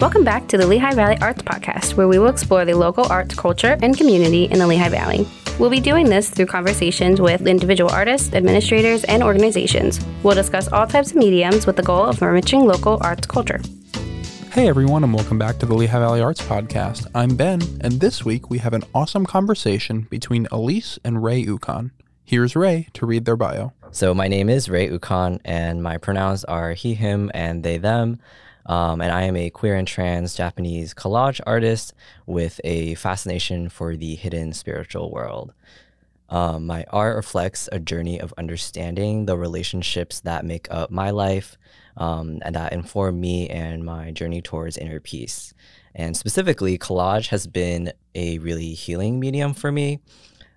Welcome back to the Lehigh Valley Arts Podcast, where we will explore the local arts, culture, and community in the Lehigh Valley. We'll be doing this through conversations with individual artists, administrators, and organizations. We'll discuss all types of mediums with the goal of enriching local arts culture. Hey everyone, and welcome back to the Lehigh Valley Arts Podcast. I'm Ben, and this week we have an awesome conversation between Elise and Ray Ukon. Here's Ray to read their bio. So my name is Ray Ukon, and my pronouns are he, him, and they, them. And I am a queer and trans Japanese collage artist with a fascination for the hidden spiritual world. My art reflects a journey of understanding the relationships that make up my life and that inform me and my journey towards inner peace. And specifically, collage has been a really healing medium for me.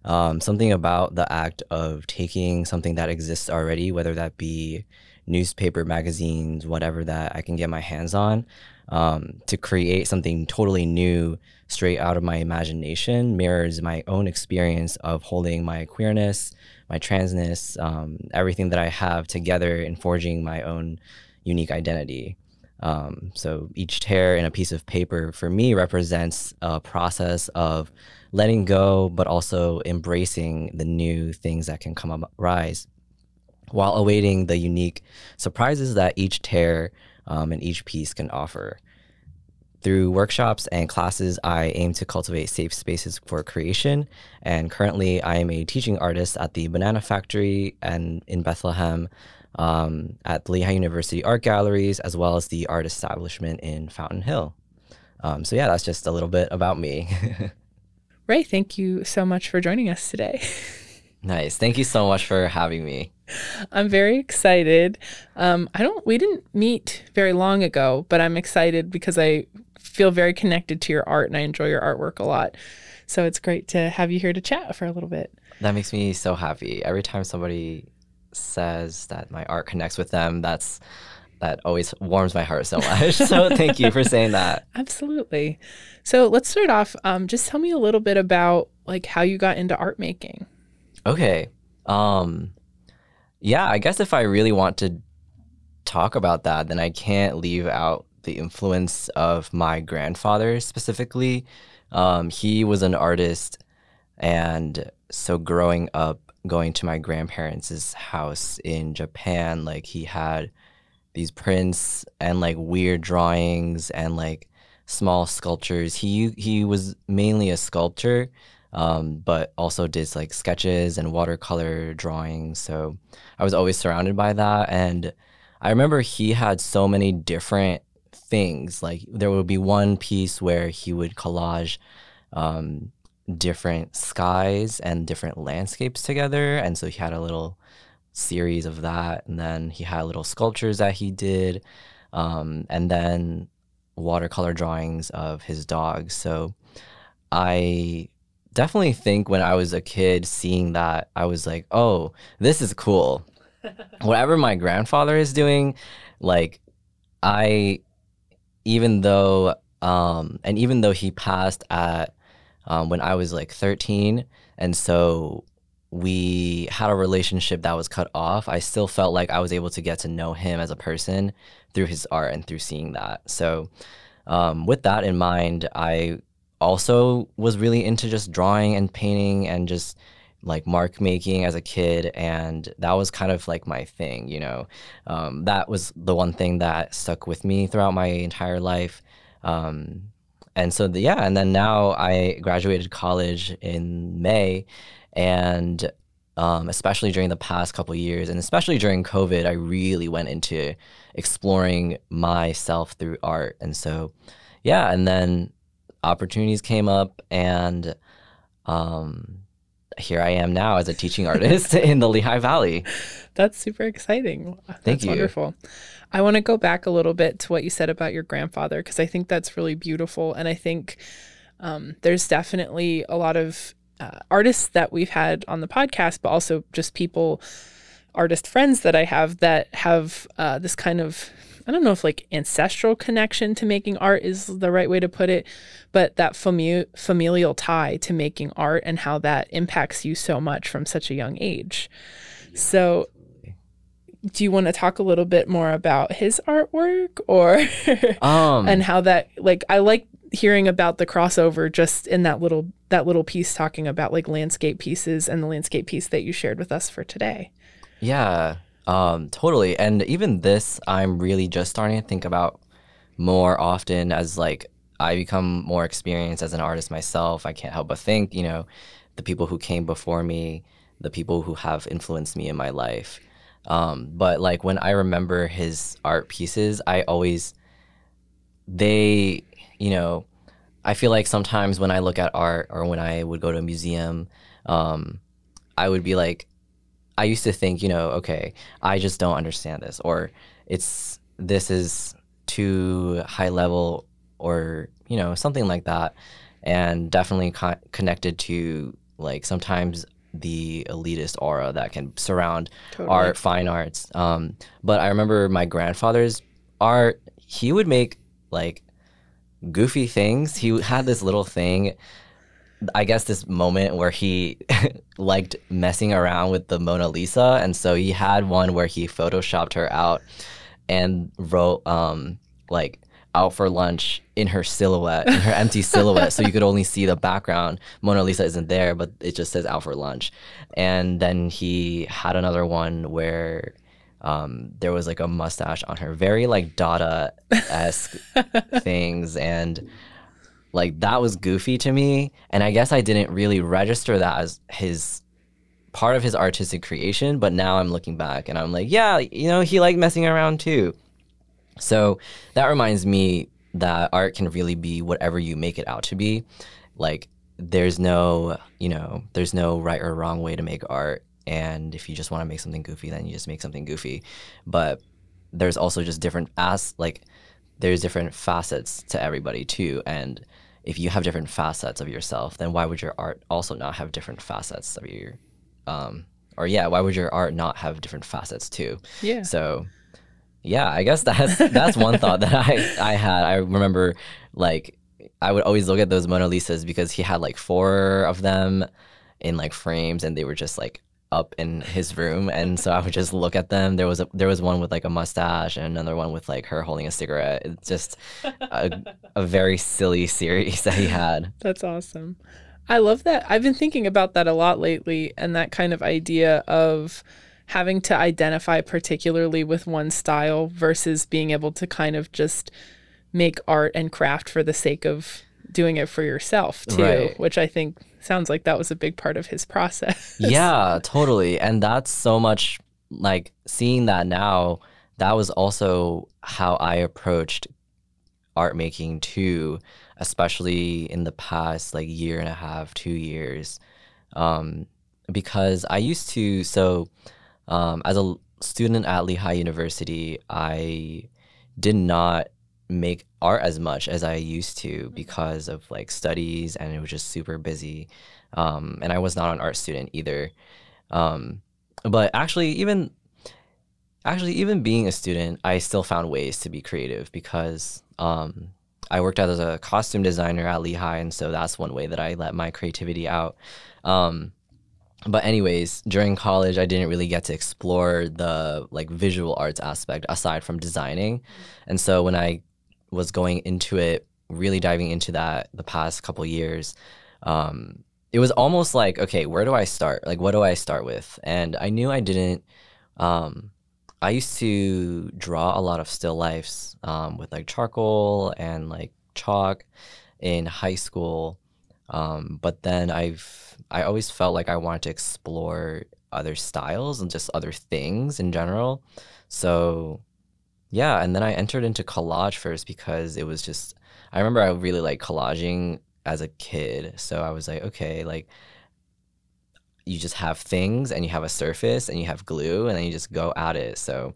Something about the act of taking something that exists already, whether that be newspaper, magazines, whatever that I can get my hands on, to create something totally new, straight out of my imagination, mirrors my own experience of holding my queerness, my transness, everything that I have together and forging my own unique identity. So each tear in a piece of paper for me represents a process of letting go, but also embracing the new things that can come up, rise, while awaiting the unique surprises that each tear and each piece can offer. Through workshops and classes, I aim to cultivate safe spaces for creation. And currently, I am a teaching artist at the Banana Factory and in Bethlehem, at Lehigh University Art Galleries, as well as the art establishment in Fountain Hill. So yeah, that's just a little bit about me. Ray, thank you so much for joining us today. Nice. Thank you so much for having me. I'm very excited. We didn't meet very long ago, but I'm excited because I feel very connected to your art and I enjoy your artwork a lot. So it's great to have you here to chat for a little bit. That makes me so happy. Every time somebody says that my art connects with them, that always warms my heart so much. So thank you for saying that. Absolutely. So let's start off. Just tell me a little bit about how you got into art making. Okay. Yeah, I guess if I really want to talk about that, then I can't leave out the influence of my grandfather specifically. He was an artist. And so growing up, going to my grandparents' house in Japan, he had these prints and weird drawings and small sculptures. He was mainly a sculptor, but also did sketches and watercolor drawings. So I was always surrounded by that. And I remember he had so many different things. There would be one piece where he would collage different skies and different landscapes together. And so he had a little series of that. And then he had little sculptures that he did. And then watercolor drawings of his dogs. So I definitely think when I was a kid seeing that, I was like, oh, this is cool. Whatever my grandfather is doing, even though he passed at when I was 13, and so we had a relationship that was cut off, I still felt like I was able to get to know him as a person through his art and through seeing that. So with that in mind, I also was really into just drawing and painting and just mark making as a kid, and that was kind of my thing, that was the one thing that stuck with me throughout my entire life. And then now I graduated college in May, and especially during the past couple of years, and especially during COVID, I really went into exploring myself through art. And so, yeah, and then opportunities came up, and here I am now as a teaching artist in the Lehigh Valley. That's super exciting. Thank you. Wonderful. I want to go back a little bit to what you said about your grandfather, because I think that's really beautiful. And I think there's definitely a lot of artists that we've had on the podcast, but also just artist friends that I have that have this kind of, I don't know if ancestral connection to making art is the right way to put it, but that familial tie to making art and how that impacts you so much from such a young age. So Do you want to talk a little bit more about his artwork or and how that, like, I like hearing about the crossover just in that little piece talking about like landscape pieces and the landscape piece that you shared with us for today. Yeah, totally. And even this, I'm really just starting to think about more often as like I become more experienced as an artist myself. I can't help but think, you know, the people who came before me, the people who have influenced me in my life. But like when I remember his art pieces, I feel like sometimes when I look at art or when I would go to a museum, I would be like, I used to think, you know, okay, I just don't understand this, or this is too high level, or, you know, something like that. And definitely connected to like sometimes the elitist aura that can surround art, fine arts. But I remember my grandfather's art, he would make like goofy things. He had this little thing, I guess this moment where he liked messing around with the Mona Lisa. And so he had one where he photoshopped her out and wrote like out for lunch in her silhouette, in her empty silhouette. So you could only see the background. Mona Lisa isn't there, but it just says out for lunch. And then he had another one where there was like a mustache on her, very like Dada-esque things. And like that was goofy to me. And I guess I didn't really register that as his part of his artistic creation. But now I'm looking back and I'm like, yeah, you know, he liked messing around too. So that reminds me that art can really be whatever you make it out to be. Like there's no right or wrong way to make art. And if you just want to make something goofy, then you just make something goofy. But there's also just there's different facets to everybody too. And if you have different facets of yourself, then why would your art also not have different facets of your, why would your art not have different facets too? Yeah. So yeah, I guess that's one thought that I had. I remember like I would always look at those Mona Lisas because he had like four of them in like frames and they were just like up in his room, and so I would just look at them. There was one with like a mustache and another one with like her holding a cigarette. It's just a very silly series that he had. That's awesome. I love that. I've been thinking about that a lot lately, and that kind of idea of having to identify particularly with one style versus being able to kind of just make art and craft for the sake of doing it for yourself too, right? Which I think sounds like that was a big part of his process. Yeah, totally. And that's so much like seeing that now, that was also how I approached art making too, especially in the past like year and a half, 2 years. Because I used to, as a student at Lehigh University, I did not make art as much as I used to because of like studies, and it was just super busy. And I was not an art student either. But actually even being a student, I still found ways to be creative because I worked out as a costume designer at Lehigh, and so that's one way that I let my creativity out. But anyways, during college, I didn't really get to explore the like visual arts aspect aside from designing. And so when I was going into it, really diving into that the past couple years, it was almost like, okay, where do I start? Like, what do I start with? And I knew I didn't. I used to draw a lot of still lifes with like charcoal and like chalk in high school. But then I always felt like I wanted to explore other styles and just other things in general. So yeah, and then I entered into collage first because it was just, I remember I really liked collaging as a kid. So I was like, okay, like you just have things and you have a surface and you have glue and then you just go at it. So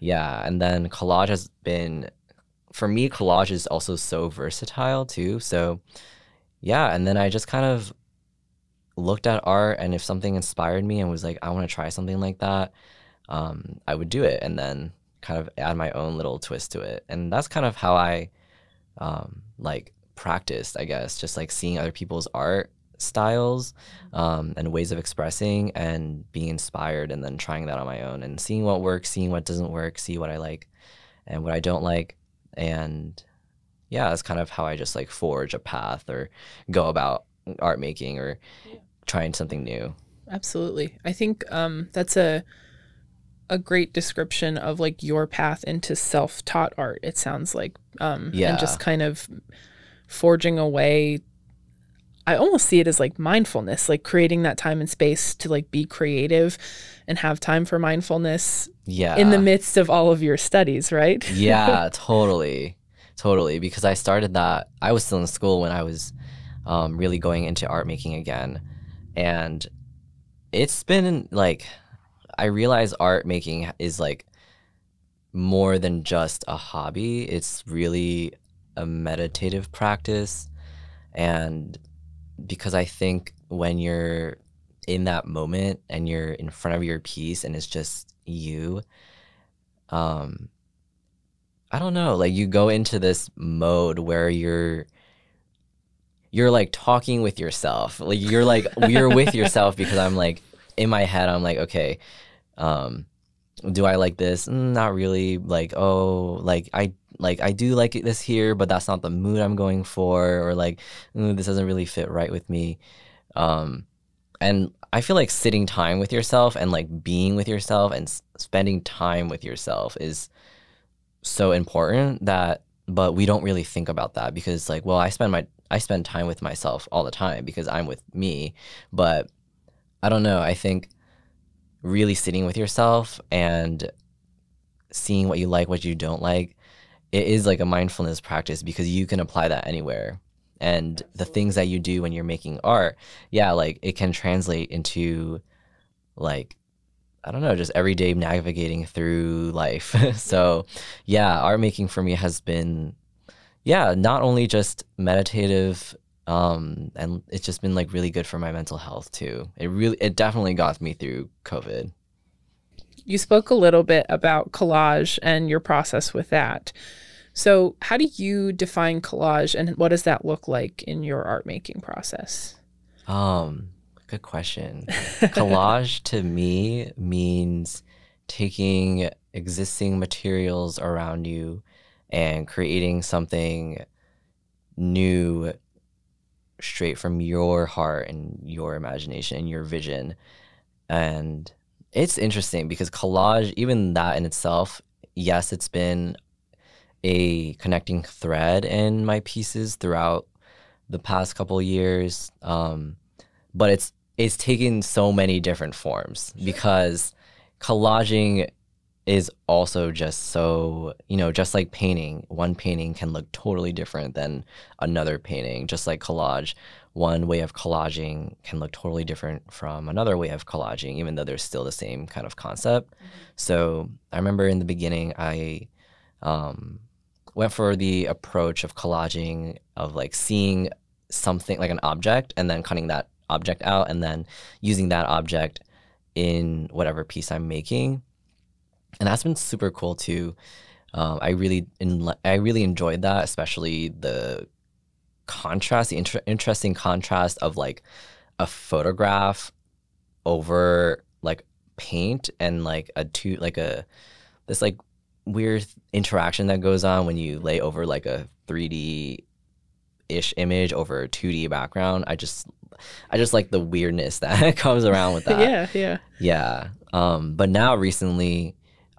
yeah, and then collage has been, for me, collage is also so versatile too. So yeah, and then I just kind of looked at art, and if something inspired me and was like, I want to try something like that, I would do it and then kind of add my own little twist to it. And that's kind of how I practiced, I guess, just like seeing other people's art, styles and ways of expressing, and being inspired and then trying that on my own and seeing what works, seeing what doesn't work, see what I like and what I don't like. And yeah, that's kind of how I just like forge a path or go about art making or trying something new. Absolutely. I think that's a great description of like your path into self-taught art, it sounds like. And just kind of forging away. I almost see it as like mindfulness, like creating that time and space to like be creative and have time for mindfulness in the midst of all of your studies, right? Yeah, totally. Because I started that, I was still in school when I was really going into art making again. And it's been like, I realize art making is like more than just a hobby. It's really a meditative practice. And because I think when you're in that moment and you're in front of your piece and it's just you, I don't know, like you go into this mode where you're like talking with yourself. Like you're with yourself, because I'm like, in my head, I'm like, okay, do I like this? Not really. Like, oh, like I do like this here, but that's not the mood I'm going for, or like this doesn't really fit right with me. And I feel like sitting time with yourself and like being with yourself and spending time with yourself is so important, that but we don't really think about that, because like, well, I spend time with myself all the time because I'm with me, but I don't know. I think really sitting with yourself and seeing what you like, what you don't like, it is like a mindfulness practice, because you can apply that anywhere. And the things that you do when you're making art, like it can translate into like, I don't know, just everyday navigating through life. So art making for me has been, not only just meditative, and it's just been like really good for my mental health too. It definitely got me through COVID. You spoke a little bit about collage and your process with that. So how do you define collage, and what does that look like in your art making process? Good question. Collage to me means taking existing materials around you and creating something new straight from your heart and your imagination and your vision. And it's interesting because collage, even that in itself, yes, it's been a connecting thread in my pieces throughout the past couple of years, but it's taken so many different forms, because collaging is also just so, just like painting, one painting can look totally different than another painting. Just like collage, one way of collaging can look totally different from another way of collaging, even though they're still the same kind of concept. Mm-hmm. So I remember in the beginning, I went for the approach of collaging, of like seeing something like an object and then cutting that object out and then using that object in whatever piece I'm making. And that's been super cool too. I really enjoyed that, especially the contrast, the interesting contrast of like a photograph over like paint, and like this like weird interaction that goes on when you lay over like a 3D-ish image over a 2D background. I just like the weirdness that comes around with that. Yeah. But now recently,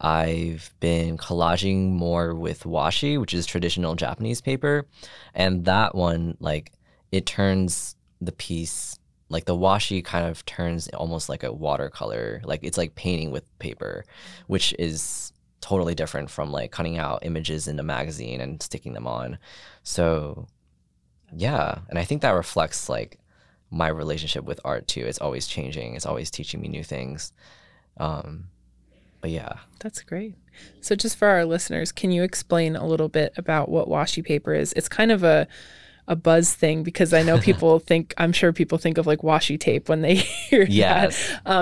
I've been collaging more with washi, which is traditional Japanese paper. And that one, like, it turns the piece, like the washi kind of turns almost like a watercolor. Like it's like painting with paper, which is totally different from like cutting out images in a magazine and sticking them on. So yeah, and I think that reflects like my relationship with art too. It's always changing. It's always teaching me new things. But yeah. That's great. So just for our listeners, can you explain a little bit about what washi paper is? It's kind of a buzz thing, because I know people I'm sure people think of like washi tape when they hear that.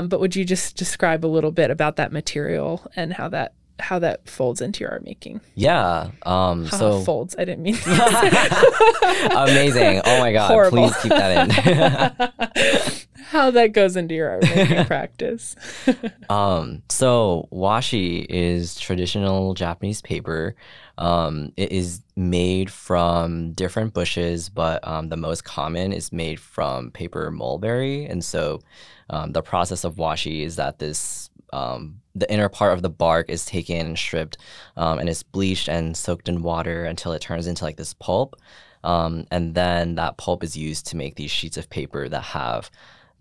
But would you just describe a little bit about that material and how that how that folds into your art making. Yeah. So folds. I didn't mean that. Amazing. Oh my God. Horrible. Please keep that in. How that goes into your art making practice. So washi is traditional Japanese paper. It is made from different bushes, but the most common is made from paper mulberry. And so the process of washi is that this the inner part of the bark is taken and stripped, and it's bleached and soaked in water until it turns into like this pulp. And then that pulp is used to make these sheets of paper that have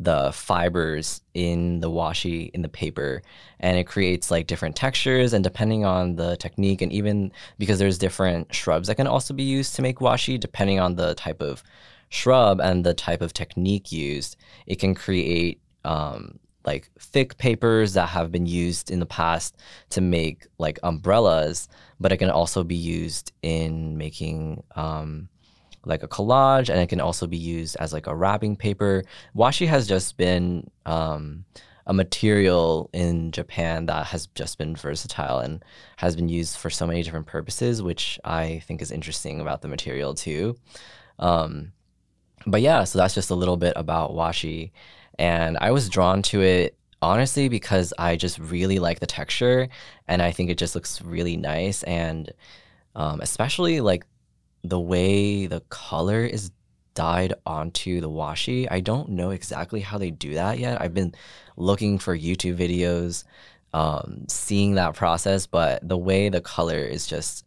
the fibers in the washi in the paper, and it creates like different textures, and depending on the technique, and even because there's different shrubs that can also be used to make washi, depending on the type of shrub and the type of technique used, it can create like thick papers that have been used in the past to make like umbrellas, but it can also be used in making like a collage, and it can also be used as like a wrapping paper. Washi has just been a material in Japan that has just been versatile and has been used for so many different purposes, which I think is interesting about the material too. But yeah, so that's just a little bit about washi. And I was drawn to it, honestly, because I just really like the texture, and I think it just looks really nice. And especially like the way the color is dyed onto the washi. I don't know exactly how they do that yet. I've been looking for YouTube videos, seeing that process, but the way the color is just,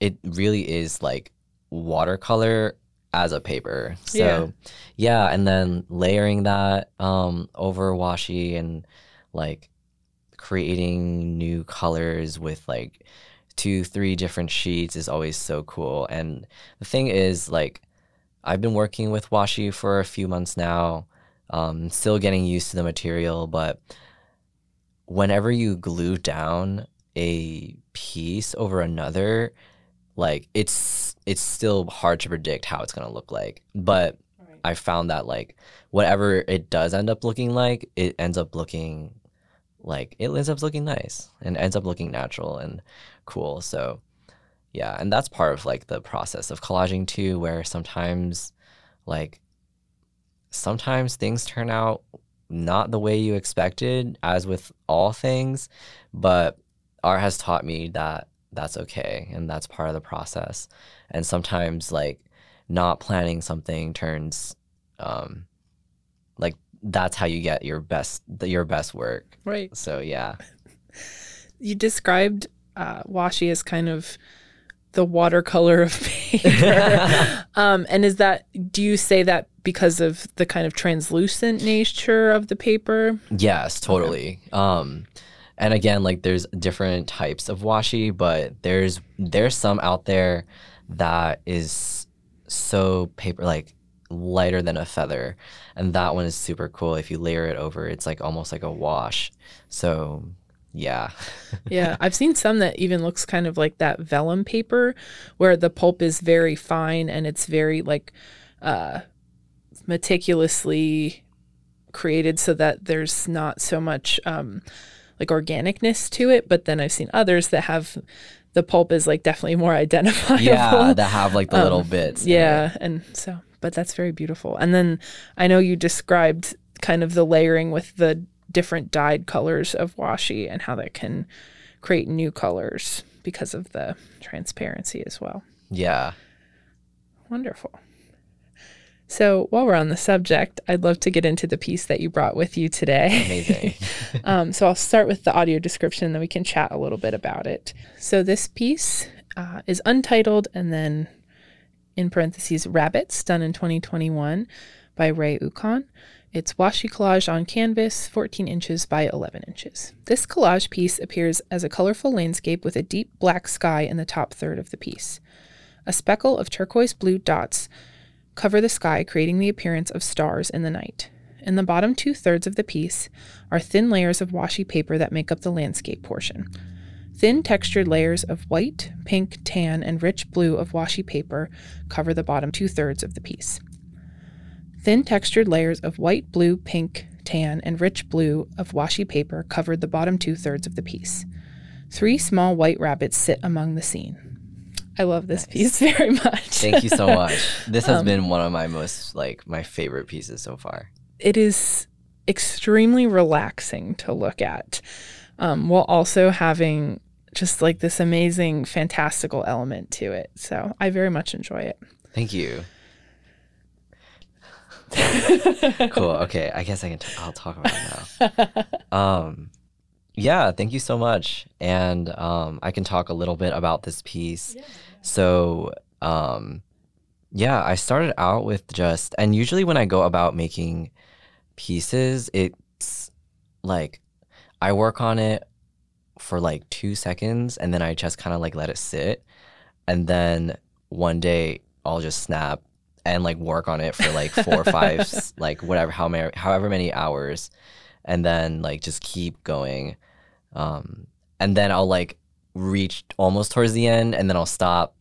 it really is like watercolor as a paper. So yeah, and then layering that over washi and like creating new colors with like 2-3 different sheets is always so cool. And the thing is, like, I've been working with washi for a few months now, still getting used to the material, but whenever you glue down a piece over another, like it's still hard to predict how it's going to look like. But right. I found that like whatever it does end up looking like, it ends up looking nice and ends up looking natural and cool. So yeah, and that's part of like the process of collaging too, where sometimes things turn out not the way you expected, as with all things, but art has taught me that that's okay, and that's part of the process. And sometimes like not planning something turns that's how you get your best work, right? So yeah. You described washi as kind of the watercolor of paper. And is that, do you say that because of the kind of translucent nature of the paper? Yes, totally. Okay. And again, like there's different types of washi, but there's some out there that is so paper, like lighter than a feather. And that one is super cool. If you layer it over, it's like almost like a wash. So yeah. Yeah. I've seen some that even looks kind of like that vellum paper where the pulp is very fine and it's very like meticulously created so that there's not so much like organicness to it. But then I've seen others that have the pulp is like definitely more identifiable. Yeah, that have like the little bits. Yeah. And so, but that's very beautiful. And then I know you described kind of the layering with the different dyed colors of washi and how that can create new colors because of the transparency as well. Yeah. Wonderful. So while we're on the subject, I'd love to get into the piece that you brought with you today. Amazing. So I'll start with the audio description, then we can chat a little bit about it. So this piece is untitled, and then in parentheses, Rabbits, done in 2021 by Ray Ukon. It's washi collage on canvas, 14 inches by 11 inches. This collage piece appears as a colorful landscape with a deep black sky in the top third of the piece. A speckle of turquoise blue dots cover the sky, creating the appearance of stars in the night. In the bottom two-thirds of the piece are thin layers of washi paper that make up the landscape portion. Thin textured layers of white, pink, tan, and rich blue of washi paper cover the bottom two-thirds of the piece. Thin textured layers of white, blue, pink, tan, and rich blue of washi paper covered the bottom two-thirds of the piece. 3 small white rabbits sit among the scene. I love this piece very much. Thank you so much. This has been one of my most, my favorite pieces so far. It is extremely relaxing to look at, while also having just, this amazing, fantastical element to it. So I very much enjoy it. Thank you. Cool. Okay. I guess I'll talk about it now. Yeah, thank you so much. And I can talk a little bit about this piece. Yeah. So, I started out with and usually when I go about making pieces, it's I work on it for 2 seconds and then I just kind of let it sit. And then one day I'll just snap and work on it for 4 or 5, whatever, however many hours. And then just keep going. And then I'll reach almost towards the end and then I'll stop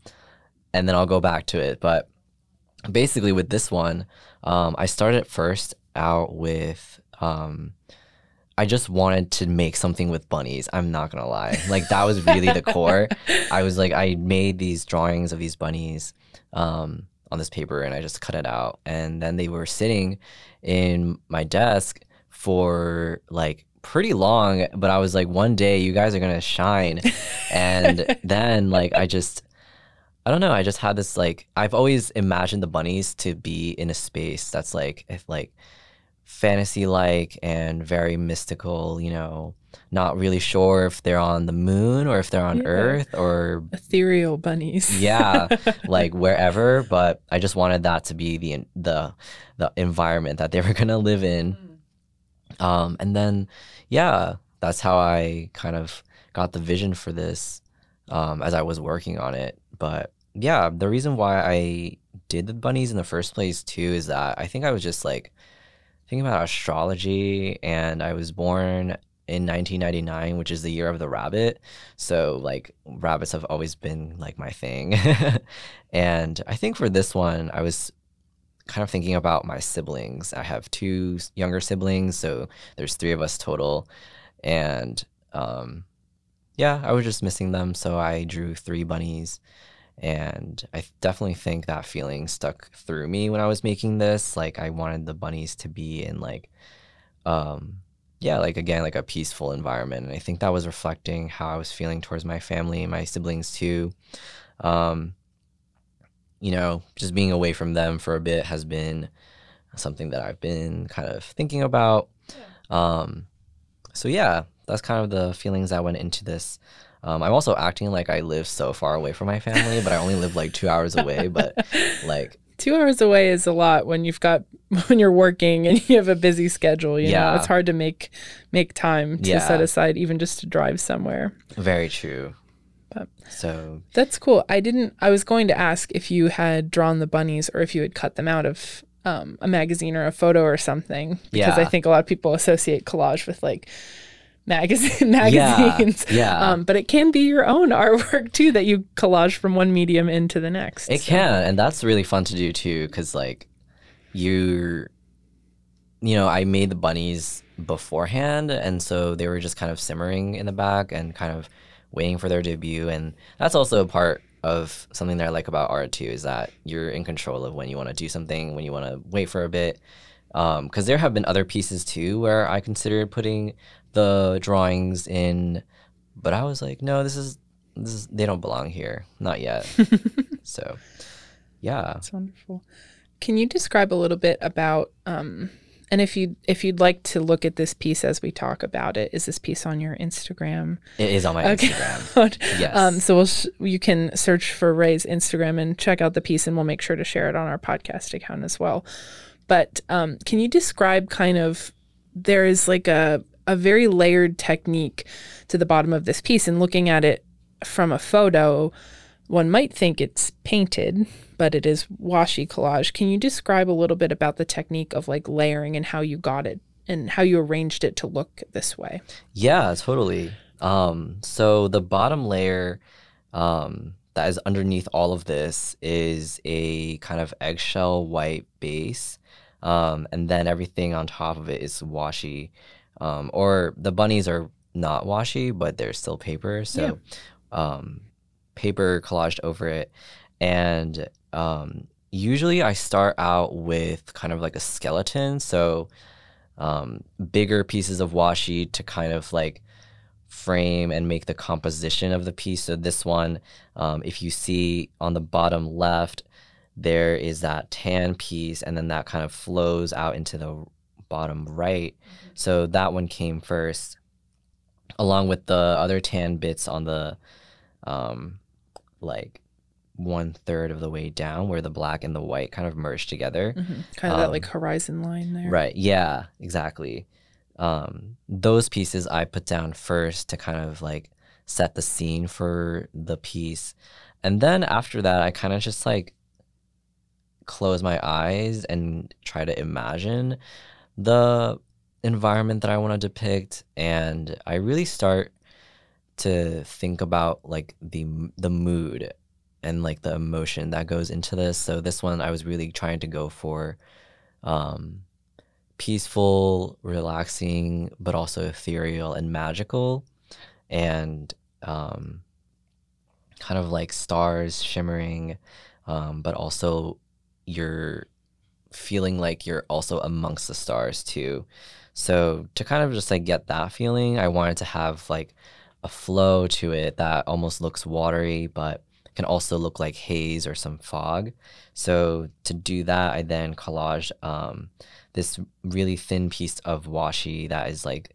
and then I'll go back to it. But basically with this one, I started first out with, I just wanted to make something with bunnies. I'm not gonna lie. That was really the core. I was I made these drawings of these bunnies on this paper and I just cut it out. And then they were sitting in my desk for pretty long, but I was one day you guys are gonna shine. And then I don't know, I just had this I've always imagined the bunnies to be in a space that's fantasy and very mystical, not really sure if they're on the moon or if they're on Earth or ethereal bunnies. Yeah, wherever, but I just wanted that to be the environment that they were gonna live in. And then, that's how I kind of got the vision for this as I was working on it. But the reason why I did the bunnies in the first place too is that I think I was just thinking about astrology, and I was born in 1999, which is the year of the rabbit. So rabbits have always been my thing. And I think for this one, I was kind of thinking about my siblings. I have 2 younger siblings, so there's 3 of us total. And I was just missing them, so I drew 3 bunnies. And I definitely think that feeling stuck through me when I was making this. I wanted the bunnies to be in a peaceful environment. And I think that was reflecting how I was feeling towards my family and my siblings too. Just being away from them for a bit has been something that I've been kind of thinking about. Yeah. That's kind of the feelings that went into this. I'm also acting like I live so far away from my family, but I only live 2 hours away. But 2 hours away is a lot when you're working and you have a busy schedule. You know, it's hard to make time to set aside even just to drive somewhere. Very true. So that's cool. I was going to ask if you had drawn the bunnies or if you had cut them out of a magazine or a photo or something, because I think a lot of people associate collage with magazines. Yeah. But it can be your own artwork too that you collage from one medium into the next. And that's really fun to do too, because I made the bunnies beforehand, and so they were just kind of simmering in the back and kind of waiting for their debut. And that's also a part of something that I like about art too, is that you're in control of when you want to do something, when you want to wait for a bit. Because there have been other pieces too where I considered putting the drawings in, but I was no, this is they don't belong here, not yet. So that's wonderful. Can you describe a little bit about and if you'd like to look at this piece as we talk about it, is this piece on your Instagram? It is on my Instagram. Yes. So you can search for Ray's Instagram and check out the piece, and we'll make sure to share it on our podcast account as well. But can you describe there is a very layered technique to the bottom of this piece, and looking at it from a photo, one might think it's painted, but it is washi collage. Can you describe a little bit about the technique of layering and how you got it and how you arranged it to look this way? Yeah, totally. So the bottom layer that is underneath all of this is a kind of eggshell white base And then everything on top of it is washi. Or the bunnies are not washi, but they're still paper. So paper collaged over it. And usually I start out with kind of like a skeleton. So bigger pieces of washi to kind of like frame and make the composition of the piece. So this one, if you see on the bottom left, there is that tan piece, and then that kind of flows out into the bottom right. Mm-hmm. So that one came first, along with the other tan bits on the like 1/3 of the way down, where the black and the white kind of merge together. Mm-hmm. Kind of that like horizon line there. Right. Yeah, exactly. Those pieces I put down first to kind of like set the scene for the piece. And then after that, I kind of just like close my eyes and try to imagine the environment that I want to depict. And I really start to think about like the mood and like the emotion that goes into this. So this one I was really trying to go for peaceful, relaxing, but also ethereal and magical, and kind of like stars shimmering, but also you're feeling like you're also amongst the stars too. So to kind of just like get that feeling, I wanted to have like a flow to it that almost looks watery, but can also look like haze or some fog. So to do that, I then collaged this really thin piece of washi that is like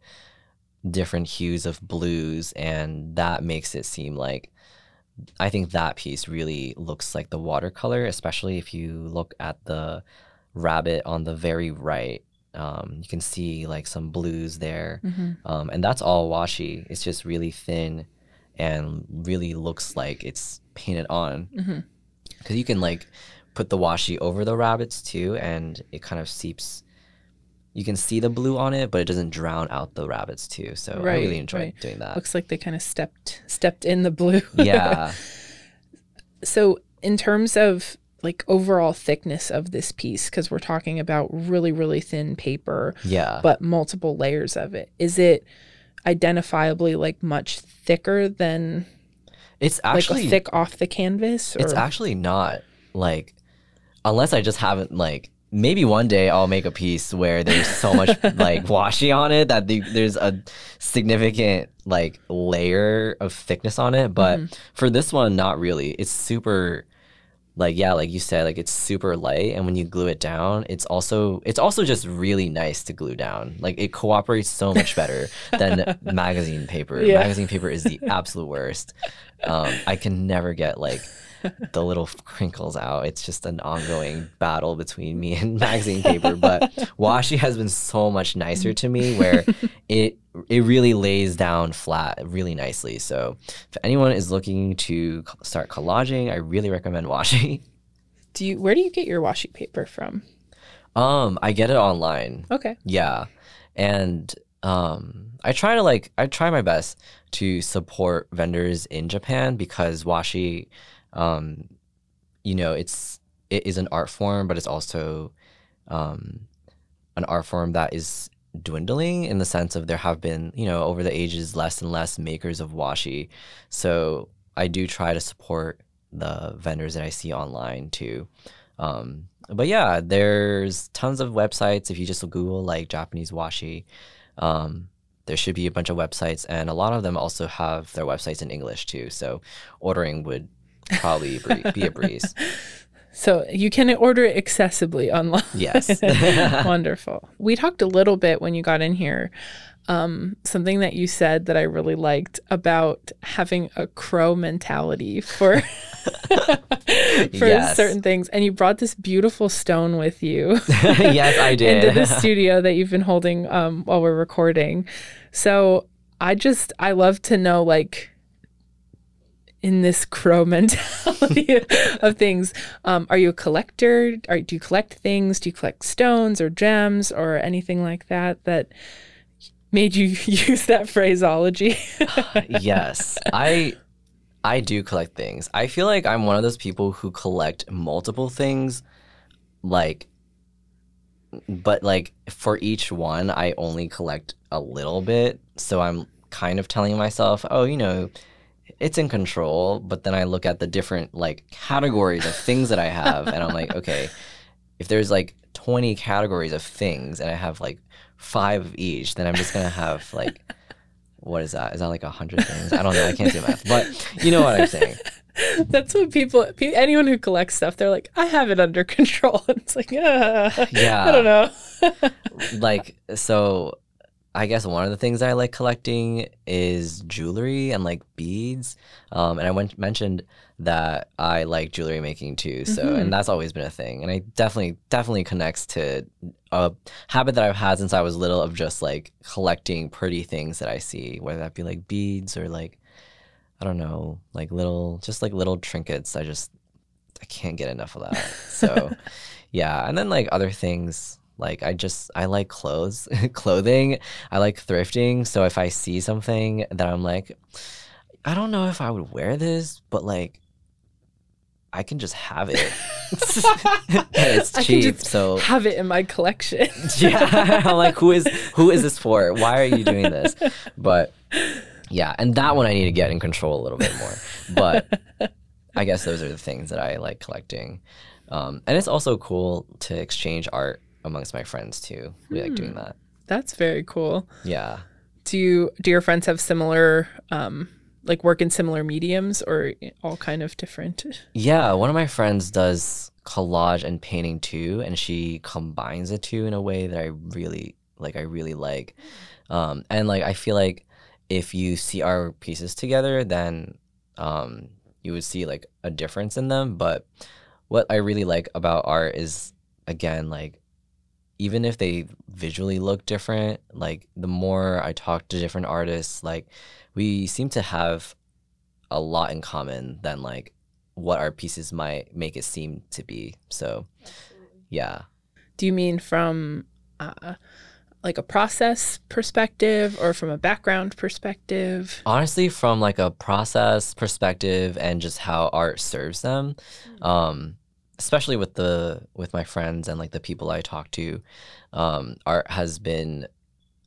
different hues of blues, and that makes it seem like, I think that piece really looks like the watercolor, especially if you look at the rabbit on the very right. You can see like some blues there. Mm-hmm. And that's all washi. It's just really thin and really looks like it's painted on. Mm-hmm. 'Cause you can like put the washi over the rabbits too, and it kind of seeps. You can see the blue on it, but it doesn't drown out the rabbits too. So right, I really enjoyed doing that. Looks like they kind of stepped in the blue. Yeah. So in terms of like overall thickness of this piece, because we're talking about really, really thin paper, but multiple layers of it, is it identifiably like much thicker than it's actually like thick off the canvas? Or? It's actually not, like, unless I just haven't like. Maybe one day I'll make a piece where there's so much like washi on it that there's a significant like layer of thickness on it. But for this one, not really. It's super like, like you said, like it's super light. And when you glue it down, it's also just really nice to glue down. Like it cooperates so much better than magazine paper. Yeah. Magazine paper is the absolute worst. I can never get like the little crinkles out. It's just an ongoing battle between me and magazine paper. But washi has been so much nicer to me, where it really lays down flat really nicely. So if anyone is looking to start collaging, I really recommend washi. Where do you get your washi paper from? I get it online. Okay. Yeah. And I try my best to support vendors in Japan, because washi, it is an art form, but it's also an art form that is dwindling, in the sense of there have been, over the ages, less and less makers of washi. So I do try to support the vendors that I see online too. But yeah, there's tons of websites. If you just Google like Japanese washi, there should be a bunch of websites, and a lot of them also have their websites in English too. So ordering would probably be a breeze. So you can order it accessibly online. Yes. Wonderful. We talked a little bit when you got in here, something that you said that I really liked about having a crow mentality for certain things. And you brought this beautiful stone with you. Yes, I did. Into the studio that you've been holding while we're recording. So I love to know, like, in this crow mentality of things, are you a collector? Do you collect things? Do you collect stones or gems or anything like that made you use that phraseology? Yes, I do collect things. I feel like I'm one of those people who collect multiple things, like But, like, for each one, I only collect a little bit. So I'm kind of telling myself, oh, you know, it's in control. But then I look at the different, like, categories of things that I have. And I'm like, okay, if there's, like, 20 categories of things and I have, like, 5 of each, then I'm just going to have, like, what is that? Is that, like, 100 things? I don't know. I can't do math. But you know what I'm saying. That's what anyone who collects stuff, they're like, I have it under control. It's like, yeah, I don't know. Like, so I guess one of the things I like collecting is jewelry and, like, beads. And I mentioned that I like jewelry making too. So, and that's always been a thing. And I definitely connects to a habit that I've had since I was little of just, like, collecting pretty things that I see, whether that be, like, beads or, like, I don't know, like little trinkets. I can't get enough of that. So yeah. And then, like, other things, like I like clothing. I like thrifting. So if I see something that I'm like, I don't know if I would wear this, but, like, I can just have it. It's cheap. I can just have it in my collection. Yeah. I'm like, who is this for? Why are you doing this? But yeah, and that one I need to get in control a little bit more. But I guess those are the things that I like collecting. And it's also cool to exchange art amongst my friends, too. We like doing that. That's very cool. Yeah. Do your friends have similar, like, work in similar mediums or all kind of different? Yeah, one of my friends does collage and painting, too, and she combines the two in a way that I really like. And, like, I feel like if you see our pieces together, then you would see, like, a difference in them. But what I really like about art is, again, like, even if they visually look different, like, the more I talk to different artists, like, we seem to have a lot in common than, like, what our pieces might make it seem to be. So, yeah. Do you mean from like a process perspective or from a background perspective? Honestly, from, like, a process perspective and just how art serves them, especially with my friends and, like, the people I talk to. Art has been,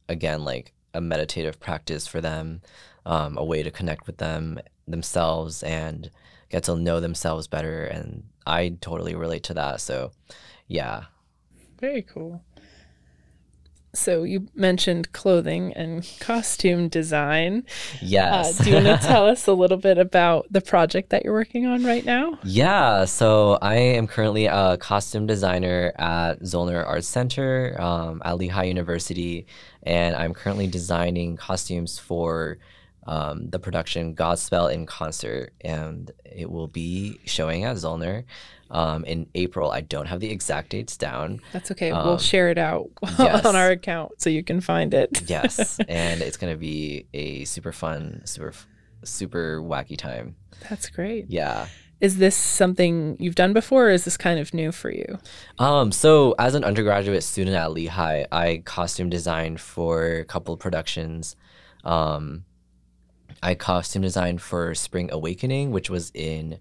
again, like, a meditative practice for them, a way to connect with themselves and get to know themselves better. And I totally relate to that. So, yeah. Very cool. So you mentioned clothing and costume design. Yes. Do you want to tell us a little bit about the project that you're working on right now? Yeah. So I am currently a costume designer at Zollner Arts Center at Lehigh University. And I'm currently designing costumes for the production Godspell in Concert. And it will be showing at Zollner. In April. I don't have the exact dates down. That's okay. We'll share it out on our account so you can find it. Yes. And it's going to be a super fun, super wacky time. That's great. Yeah. Is this something you've done before or is this kind of new for you? So as an undergraduate student at Lehigh, I costume designed for a couple of productions. I costume designed for Spring Awakening, which was in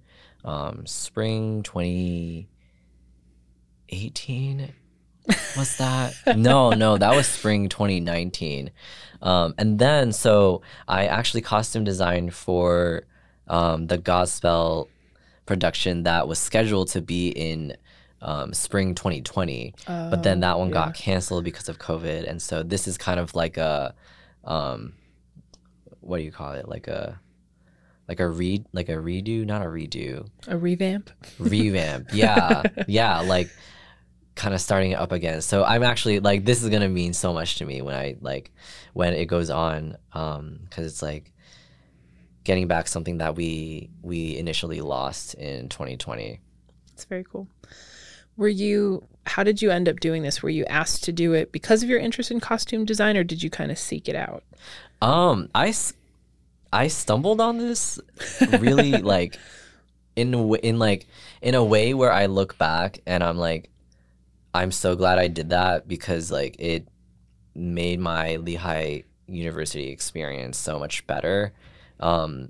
spring 2018. Was that? No, that was spring 2019. And then, so I actually costume designed for the Godspell production that was scheduled to be in spring 2020. But then that one got canceled because of COVID. And so this is kind of like a, what do you call it? A revamp. Yeah. Yeah. Like, kind of starting it up again. So I'm actually, like, this is going to mean so much to me when it goes on. 'Cause it's like getting back something that we initially lost in 2020. It's very cool. How did you end up doing this? Were you asked to do it because of your interest in costume design or did you kind of seek it out? I stumbled on this really like in a way where I look back and I'm like, I'm so glad I did that because like it made my Lehigh University experience so much better,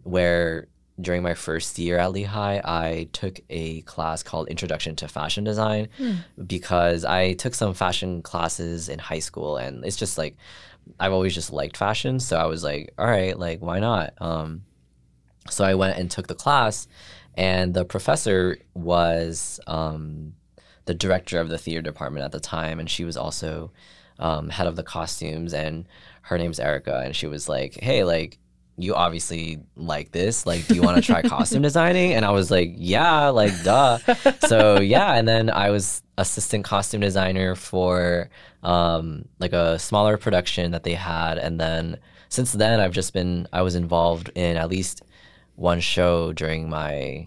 where during my first year at Lehigh, I took a class called Introduction to Fashion Design because I took some fashion classes in high school, and it's just like, I've always just liked fashion. So I was like, all right, like, why not? So I went and took the class, and the professor was the director of the theater department at the time, and she was also head of the costumes, and her name's Erica, and she was like, hey, like, you obviously like this, like, do you want to try costume designing? And I was like, yeah, like, duh. So yeah, and then I was assistant costume designer for like a smaller production that they had, and then since then I've just been, I was involved in at least one show during my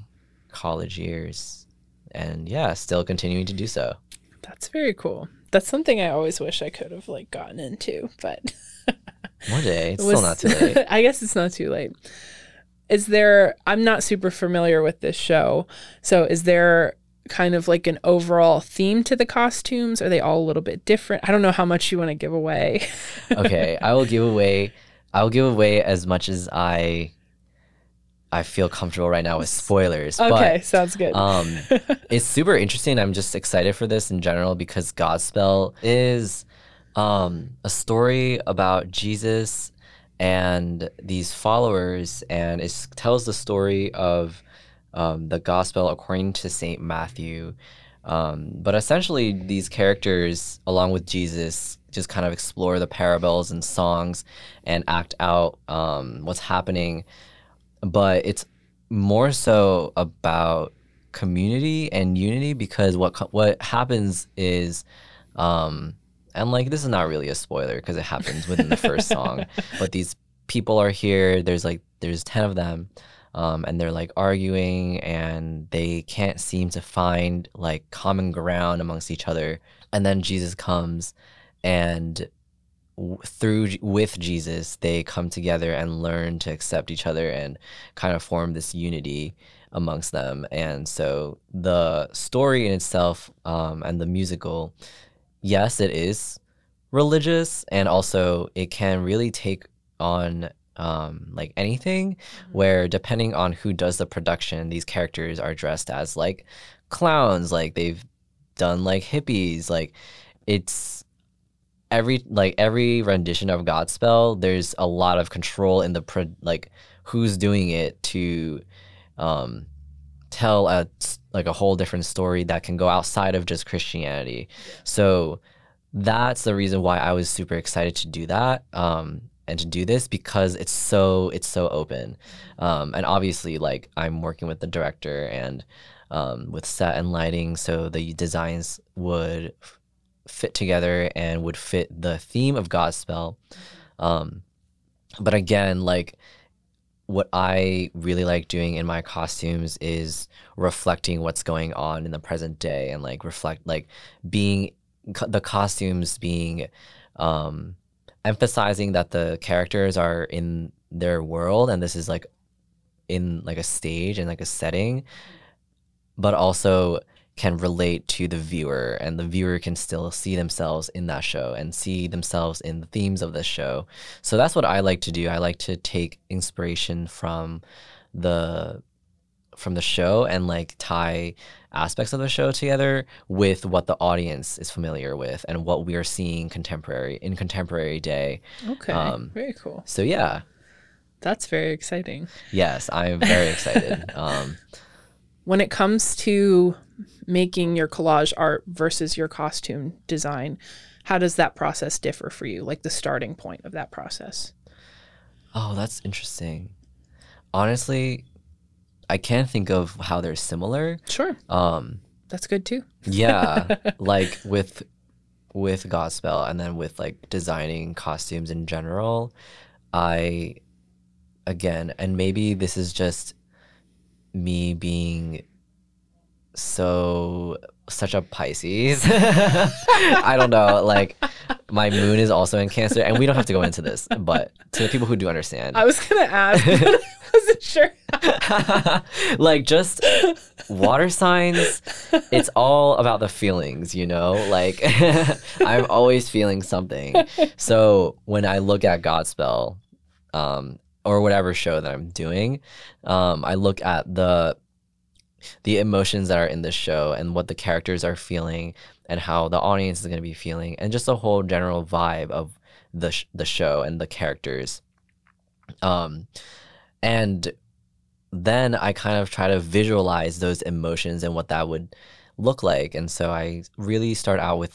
college years, and yeah, still continuing to do so. That's very cool. That's something I always wish I could have like gotten into, but one day. It's still not too late. I guess it's not too late. Is there, I'm not super familiar with this show, so is there kind of like an overall theme to the costumes? Are they all a little bit different? I don't know how much you want to give away. Okay, I will give away as much as I feel comfortable right now with spoilers. Okay, but, sounds good. It's super interesting. I'm just excited for this in general because Godspell is a story about Jesus and these followers, and it tells the story of the gospel according to St. Matthew. But essentially, these characters, along with Jesus, just kind of explore the parables and songs and act out what's happening. But it's more so about community and unity, because what happens is... and like, this is not really a spoiler because it happens within the first song, but these people are here. There's 10 of them, and they're like arguing, and they can't seem to find like common ground amongst each other. And then Jesus comes, and with Jesus, they come together and learn to accept each other and kind of form this unity amongst them. And so the story in itself, and the musical, yes, it is religious, and also it can really take on like anything, where depending on who does the production, these characters are dressed as like clowns, like they've done like hippies, like it's every rendition of Godspell. There's a lot of control in the like who's doing it to tell a whole different story that can go outside of just Christianity. So that's the reason why I was super excited to do that and to do this, because it's so open. And obviously, like, I'm working with the director and with set and lighting, so the designs would fit together and would fit the theme of Godspell. But again, like, what I really like doing in my costumes is reflecting what's going on in the present day, and like emphasizing that the characters are in their world, and this is like in like a stage and like a setting, but also can relate to the viewer, and the viewer can still see themselves in that show and see themselves in the themes of this show. So that's what I like to do. I like to take inspiration from the show and like tie aspects of the show together with what the audience is familiar with and what we are seeing contemporary day. Okay, very cool. So yeah. That's very exciting. Yes, I am very excited. When it comes to making your collage art versus your costume design, how does that process differ for you? Like the starting point of that process? Oh, that's interesting. Honestly, I can't think of how they're similar. Sure. That's good too. Yeah. Like with Godspell, and then with like designing costumes in general, and maybe this is just me being such a Pisces. I don't know, like my moon is also in Cancer, and we don't have to go into this, but to the people who do understand, I was gonna ask, but I wasn't sure. Like, just water signs, it's all about the feelings, you know, like I'm always feeling something. So when I look at Godspell, or whatever show that I'm doing, I look at the emotions that are in the show and what the characters are feeling and how the audience is going to be feeling and just the whole general vibe of the show and the characters. And then I kind of try to visualize those emotions and what that would look like. And so I really start out with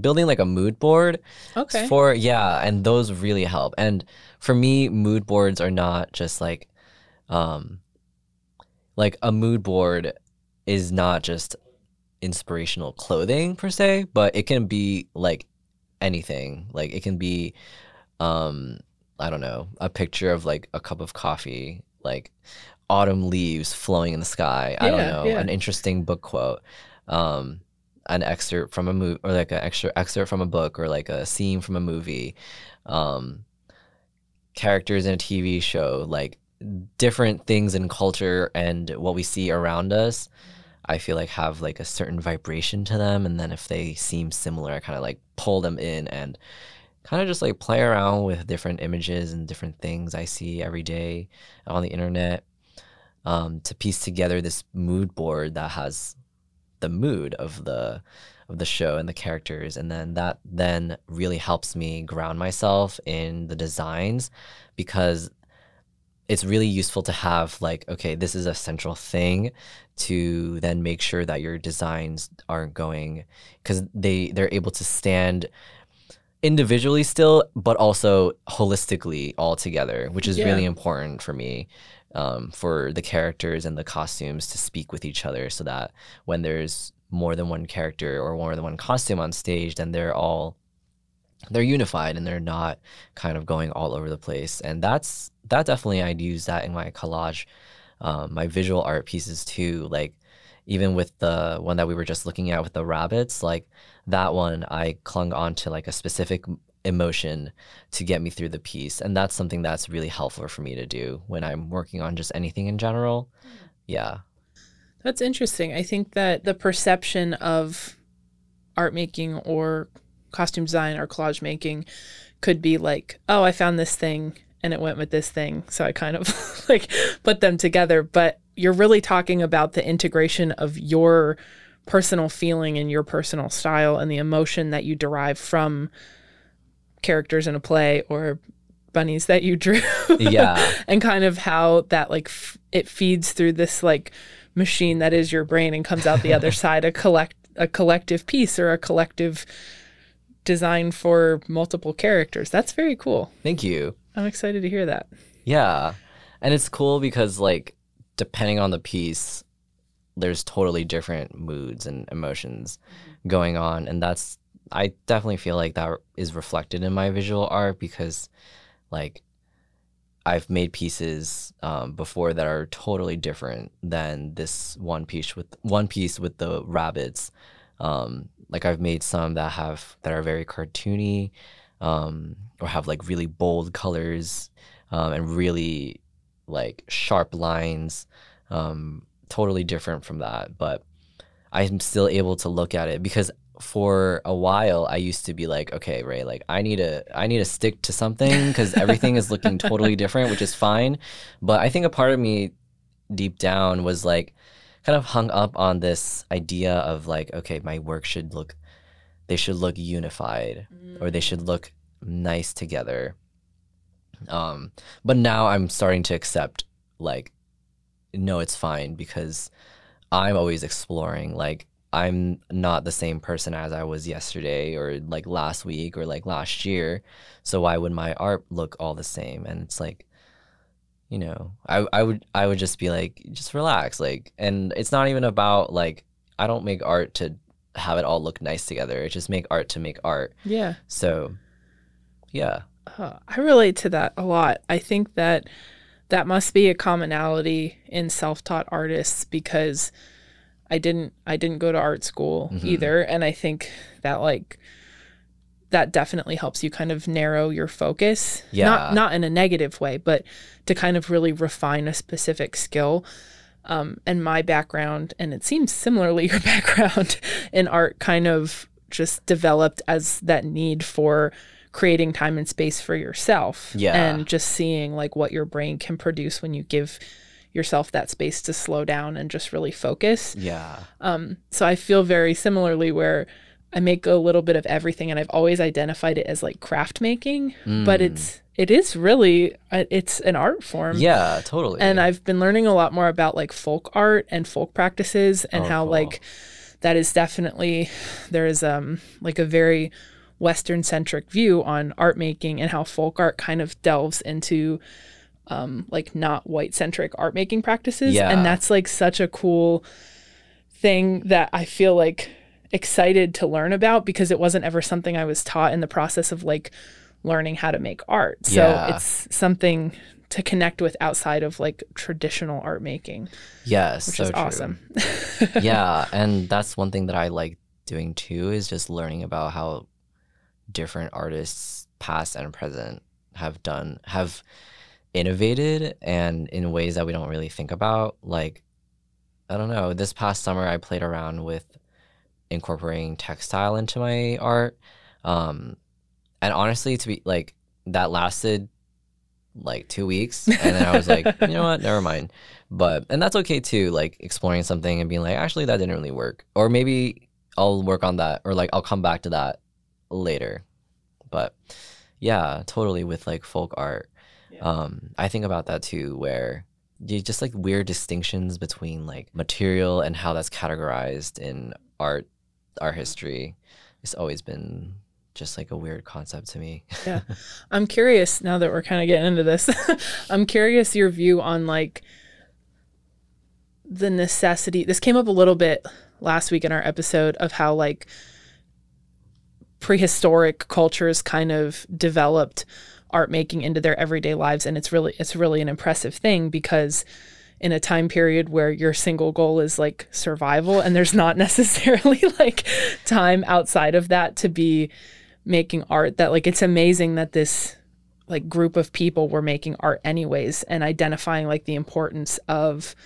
building a mood board. Okay. And those really help. And for me, mood boards are not just a mood board is not just inspirational clothing per se, but it can be anything. It can be, I don't know, a picture of a cup of coffee, autumn leaves flowing in the sky. Yeah, I don't know, an interesting book quote, an excerpt from a movie, or an extra excerpt from a book, or a scene from a movie, characters in a TV show, different things in culture and what we see around us. I feel have a certain vibration to them, and then if they seem similar, I kind of pull them in and kind of just play around with different images and different things I see every day on the internet, to piece together this mood board that has the mood of the show and the characters. And then that then really helps me ground myself in the designs, because it's really useful to have okay, this is a central thing to then make sure that your designs aren't going, because they're able to stand individually still, but also holistically all together, which is really important for me, for the characters and the costumes to speak with each other, so that when there's more than one character or more than one costume on stage, then they're unified and they're not kind of going all over the place. And that definitely, I'd use that in my collage, my visual art pieces too. Even with the one that we were just looking at with the rabbits, that one, I clung on to a specific emotion to get me through the piece. And that's something that's really helpful for me to do when I'm working on just anything in general. Yeah. That's interesting. I think that the perception of art making or costume design or collage making could be oh, I found this thing and it went with this thing, so I kind of put them together. But you're really talking about the integration of your personal feeling and your personal style and the emotion that you derive from characters in a play or bunnies that you drew. And kind of how that it feeds through this machine that is your brain and comes out the other side a collective piece or a collective design for multiple characters. That's very cool. Thank you. I'm excited to hear that. Yeah. And it's cool because depending on the piece, there's totally different moods and emotions going on. And I definitely feel that is reflected in my visual art, because I've made pieces before that are totally different than this one piece with the rabbits. I've made some that are very cartoony, or have really bold colors, and really sharp lines, totally different from that. But I'm still able to look at it, because for a while I used to be okay, Ray, I need to stick to something, because everything is looking totally different, which is fine. But I think a part of me deep down was kind of hung up on this idea of okay, my work should look unified, or they should look nice together. But now I'm starting to accept no, it's fine, because I'm always exploring. I'm not the same person as I was yesterday, or last week, or last year. So why would my art look all the same? And it's I would just be just relax. And it's not even about I don't make art to have it all look nice together. It's just make art to make art. Yeah. So, yeah. I relate to that a lot. I think that must be a commonality in self-taught artists, because I didn't go to art school either, and I think that that definitely helps you kind of narrow your focus. Yeah. Not in a negative way, but to kind of really refine a specific skill. And my background, and it seems similarly your background in art, kind of just developed as that need for creating time and space for yourself and just seeing like what your brain can produce when you give yourself that space to slow down and just really focus. So I feel very similarly where I make a little bit of everything, and I've always identified it as like craft making, but it is really, it's an art form. Yeah, totally. And I've been learning a lot more about like folk art and folk practices and how like that is definitely, there is like a very Western centric view on art making and how folk art kind of delves into like not white centric art making practices. And that's like such a cool thing that I feel like excited to learn about, because it wasn't ever something I was taught in the process of like learning how to make art. So it's something to connect with outside of like traditional art making. Which is awesome. And that's one thing that I like doing too, is just learning about how different artists past and present have innovated and in ways that we don't really think about. Like, I don't know, this past summer I played around with incorporating textile into my art, and honestly, to be like, that lasted like 2 weeks, and then I was like, you know what, never mind. But, and that's okay too, like exploring something and being like, actually that didn't really work, or maybe I'll work on that, or like I'll come back to that later. But yeah, totally, with like folk art, I think about that too, where you just like weird distinctions between like material and how that's categorized in art history. It's always been just like a weird concept to me. I'm curious, now that we're kind of getting into this, I'm curious your view on like the necessity, this came up a little bit last week in our episode, of how like prehistoric cultures kind of developed art making into their everyday lives, and it's really an impressive thing, because in a time period where your single goal is like survival, and there's not necessarily like time outside of that to be making art, that like it's amazing that this like group of people were making art anyways, and identifying like the importance of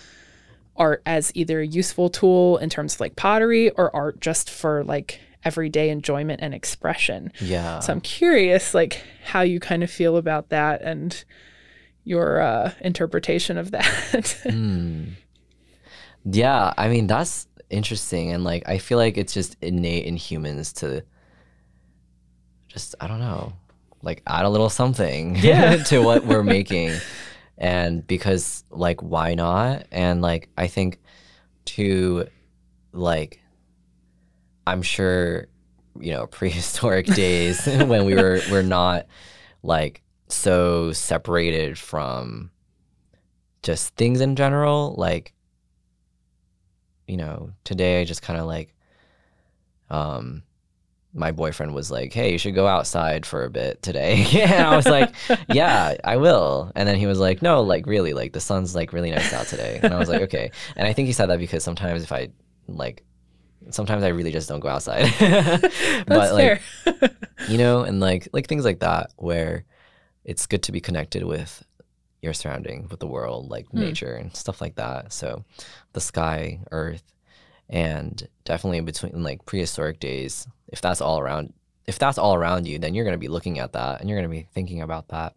art as either a useful tool in terms of like pottery, or art just for like everyday enjoyment and expression. So I'm curious like how you kind of feel about that, and your interpretation of that. Yeah, I mean, that's interesting. And like, I feel like it's just innate in humans to just, I don't know, like add a little something to what we're making. And because like, why not? And like, I think to like, I'm sure, you know, prehistoric days when we're not like, so separated from just things in general, like, you know, today I just kind of like, my boyfriend was like, hey, you should go outside for a bit today. And I was like, yeah, I will. And then he was like, no, like really, like the sun's like really nice out today. And I was like, okay. And I think he said that because sometimes if I like, sometimes I really just don't go outside. But like, you know, and like things like that, where it's good to be connected with your surroundings, with the world, like nature and stuff like that. So the sky, earth, and definitely between like prehistoric days, if that's all around you, then you're going to be looking at that and you're going to be thinking about that.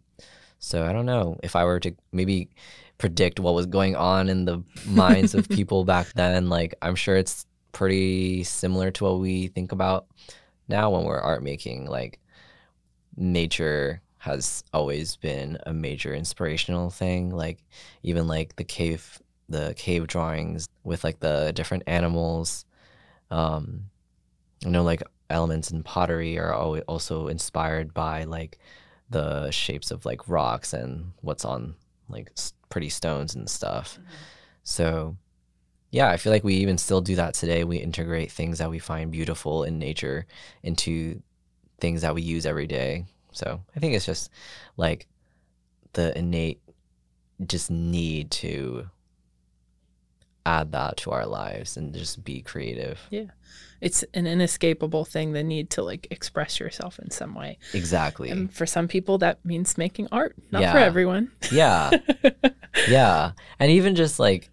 So I don't know, if I were to maybe predict what was going on in the minds of people back then, like I'm sure it's pretty similar to what we think about now when we're art making. Like nature has always been a major inspirational thing, like even like the cave drawings with like the different animals, you know, like elements in pottery are always also inspired by like the shapes of like rocks and what's on like pretty stones and stuff. So yeah, I feel like we even still do that today. We integrate things that we find beautiful in nature into things that we use every day. So I think it's just like the innate just need to add that to our lives and just be creative. Yeah. It's an inescapable thing, the need to like express yourself in some way. Exactly. And for some people that means making art, not for everyone. Yeah. And even just like,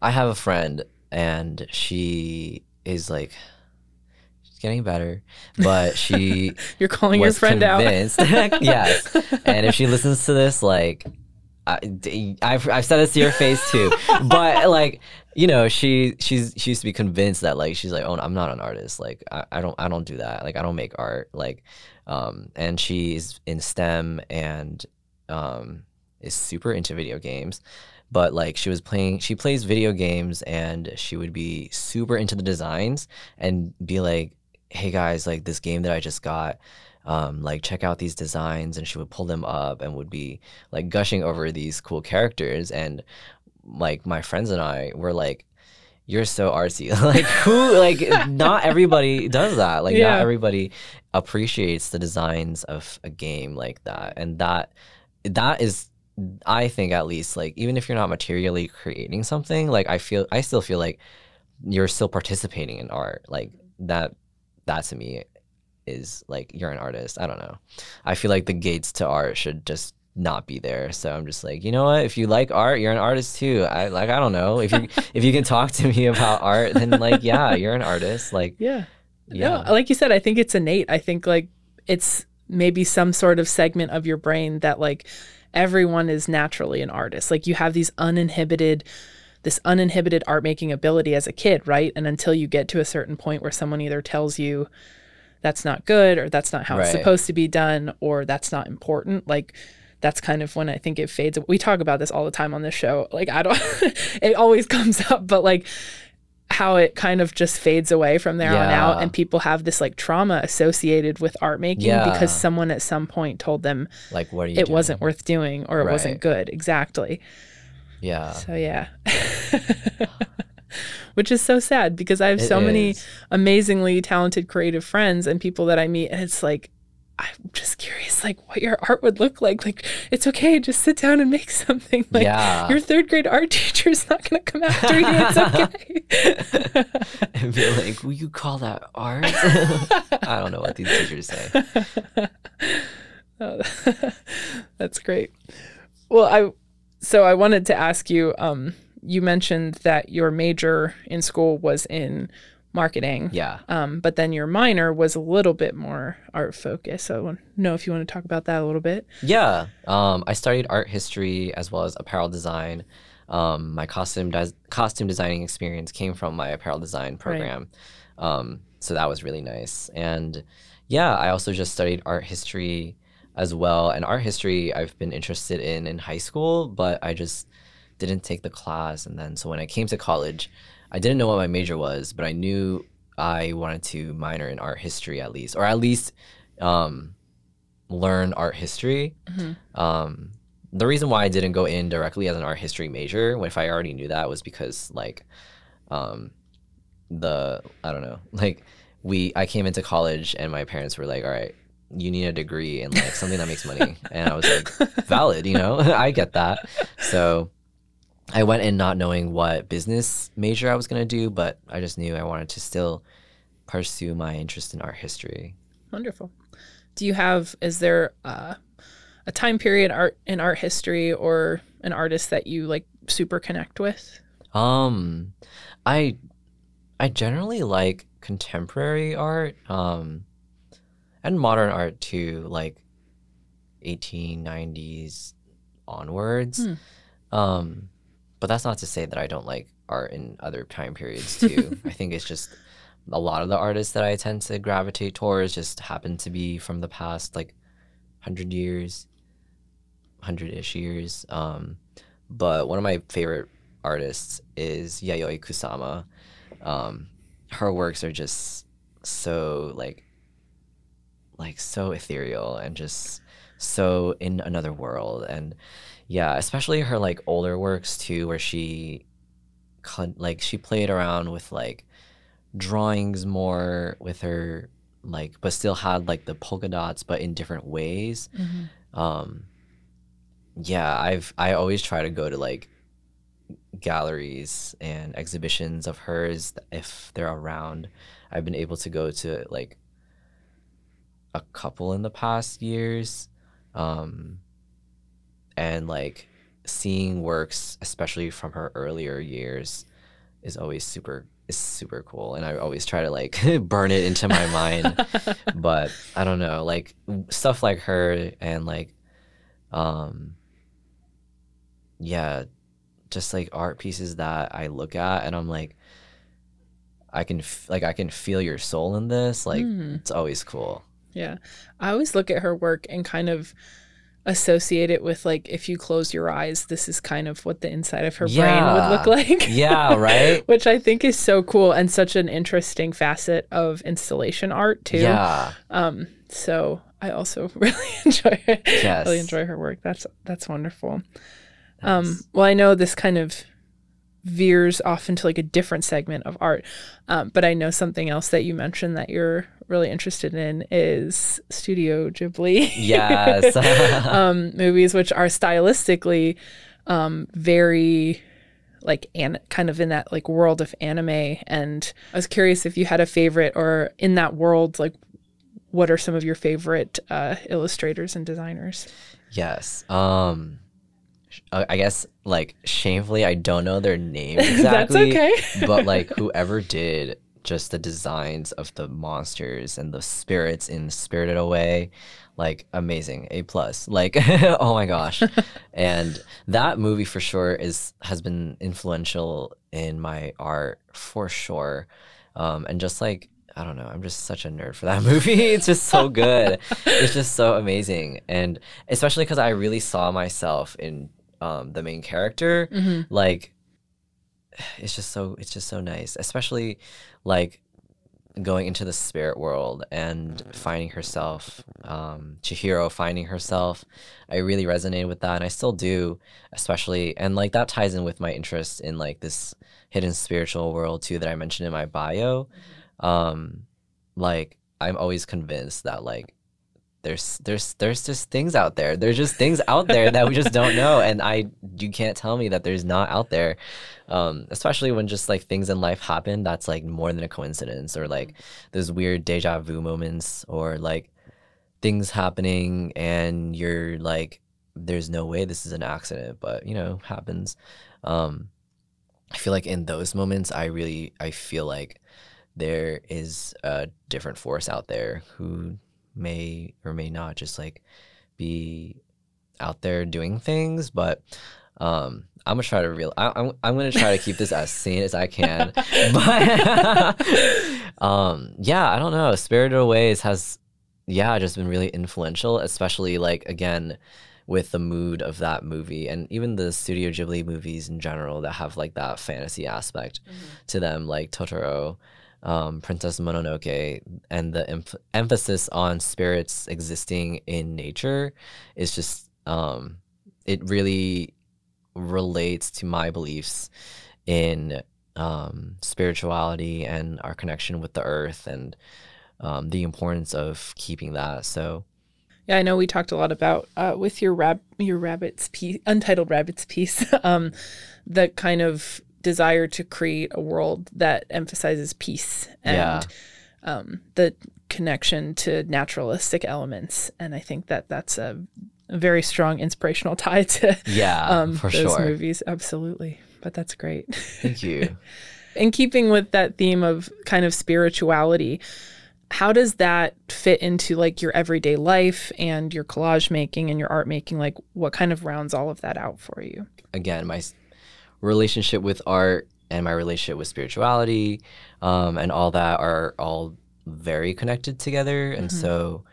I have a friend and she is like, getting better, but she you're calling was your friend convinced, out. Yes. And if she listens to this, like, I've said this to your face too, but like, you know, she used to be convinced that, like, she's like, oh, I'm not an artist. Like, I don't do that. Like, I don't make art. Like, and she's in STEM and is super into video games. But like, she plays video games, and she would be super into the designs and be like, hey guys, like this game that I just got, like check out these designs. And she would pull them up and would be like gushing over these cool characters. And like my friends and I were like, you're so artsy. Like, who, like, not everybody does that. Like, yeah. Not everybody appreciates the designs of a game like that. And that is, I think, at least, like, even if you're not materially creating something, like, I still feel like you're still participating in art. Like, that to me is like, you're an artist. I don't know. I feel like the gates to art should just not be there. So I'm just like, you know what? If you like art, you're an artist too. I don't know. If you can talk to me about art, then like, yeah, you're an artist. Like, yeah. Yeah. No, like you said, I think it's innate. I think like it's maybe some sort of segment of your brain that like, everyone is naturally an artist. Like, you have this uninhibited art making ability as a kid, right? And until you get to a certain point where someone either tells you that's not good, or that's not how right. It's supposed to be done, or that's not important, like that's kind of when I think it fades. We talk about this all the time on this show. Like, I don't it always comes up, but like how it kind of just fades away from there yeah. on out, and people have this like trauma associated with art making yeah. because someone at some point told them like, what are you doing? Wasn't worth doing, or it right. wasn't good. Exactly. Yeah. So yeah. Which is so sad, because I have many amazingly talented creative friends and people that I meet, and it's like, I'm just curious, like, what your art would look like. Like, it's okay. Just sit down and make something. Like, yeah. Your third grade art teacher is not going to come after you. It's okay. And be like, will you call that art? I don't know what these teachers say. Oh, that's great. Well, I wanted to ask you, you mentioned that your major in school was in marketing. Yeah. But then your minor was a little bit more art focused. So I want to know if you want to talk about that a little bit. Yeah. I studied art history as well as apparel design. My costume designing experience came from my apparel design program. Right. So that was really nice. And yeah, I also just studied art history as well. And art history I've been interested in high school, but I just didn't take the class. And then so when I came to college, I didn't know what my major was, but I knew I wanted to minor in art history at least, or at least learn art history. Mm-hmm. The reason why I didn't go in directly as an art history major, if I already knew that, was because like I came into college and my parents were like, all right, you need a degree and like something that makes money. And I was like, valid, you know, I get that. So I went in not knowing what business major I was going to do, but I just knew I wanted to still pursue my interest in art history. Wonderful. Is there a time period in art history or an artist that you like super connect with? I generally like contemporary art, and modern art too, like 1890s onwards. But that's not to say that I don't like art in other time periods too. I think it's just a lot of the artists that I tend to gravitate towards just happen to be from the past like 100-ish years. But one of my favorite artists is Yayoi Kusama. Her works are just so like so ethereal and just so in another world. And yeah, especially her like older works too, where she played around with like drawings more with her, like, but still had like the polka dots, but in different ways. Mm-hmm. Yeah, I always try to go to like galleries and exhibitions of hers if they're around. I've been able to go to like a couple in the past years. And like seeing works, especially from her earlier years, is always super is super cool, and I always try to like burn it into my mind. But I don't know, like stuff like her and like yeah, just like art pieces that I look at and I'm like, I can feel your soul in this. Like it's always cool. Yeah. I always look at her work and kind of associate it with like, if you close your eyes, this is kind of what the inside of her brain would look like. Yeah, right. Which I think is so cool and such an interesting facet of installation art too. Yeah. So I also really enjoy it. Yes. Really enjoy her work. That's wonderful. Nice. Well, I know this kind of veers off into like a different segment of art, but I know something else that you mentioned that you're really interested in is Studio Ghibli. Yes. Movies, which are stylistically very like kind of in that like world of anime. And I was curious if you had a favorite, or in that world, like what are some of your favorite illustrators and designers? Yes. I guess, like, shamefully, I don't know their name exactly. That's okay. But, like, whoever did just the designs of the monsters and the spirits in Spirited Away, like, amazing. A+. Like, oh, my gosh. And that movie, for sure, has been influential in my art, for sure. And just, like, I don't know. I'm just such a nerd for that movie. It's just so good. It's just so amazing. And especially because I really saw myself in the main character. Mm-hmm. Like, it's just so nice, especially like going into the spirit world and finding herself, Chihiro finding herself. I really resonated with that, and I still do, especially. And like that ties in with my interest in like this hidden spiritual world too that I mentioned in my bio. Like I'm always convinced that like there's just things out there. There's just things out there that we just don't know, and you can't tell me that there's not out there. Especially when just like things in life happen that's like more than a coincidence, or like those weird deja vu moments, or like things happening and you're like, there's no way this is an accident, but you know, happens. I feel like in those moments I feel like there is a different force out there who may or may not just like be out there doing things. But I'm gonna try to keep this as sane as I can. But yeah, I don't know. Spirited Away has just been really influential, especially like again with the mood of that movie, and even the Studio Ghibli movies in general that have like that fantasy aspect to them, like Totoro. Princess Mononoke, and the emphasis on spirits existing in nature is just it really relates to my beliefs in spirituality and our connection with the earth, and the importance of keeping that. So yeah, I know we talked a lot about with your rabbit's piece, Untitled Rabbit's piece, the kind of desire to create a world that emphasizes peace and the connection to naturalistic elements. And I think that that's a very strong inspirational tie to for those movies. Absolutely. But that's great. Thank you. In keeping with that theme of kind of spirituality, how does that fit into like your everyday life and your collage making and your art making? Like what kind of rounds all of that out for you? Again, my relationship with art and my relationship with spirituality and all that are all very connected together. And so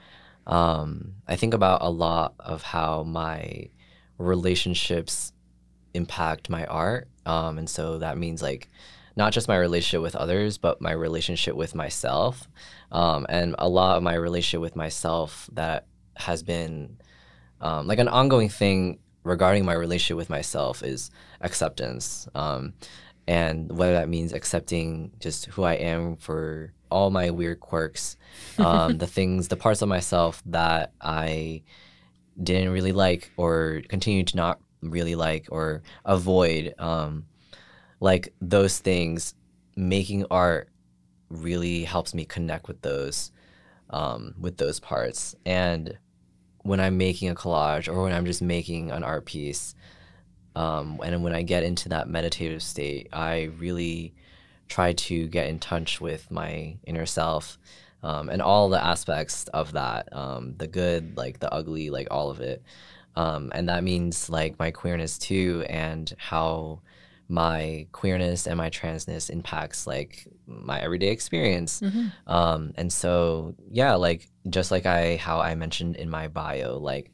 I think about a lot of how my relationships impact my art. And so that means like not just my relationship with others, but my relationship with myself. And a lot of my relationship with myself that has been like an ongoing thing regarding my relationship with myself is acceptance, and whether that means accepting just who I am for all my weird quirks, the parts of myself that I didn't really like or continue to not really like or avoid, like those things, making art really helps me connect with those parts. And when I'm making a collage or when I'm just making an art piece, and when I get into that meditative state, I really try to get in touch with my inner self, and all the aspects of that, the good, like the ugly, like all of it. And that means like my queerness too, and how my queerness and my transness impacts like my everyday experience. Mm-hmm. And so, yeah, like just like how I mentioned in my bio, like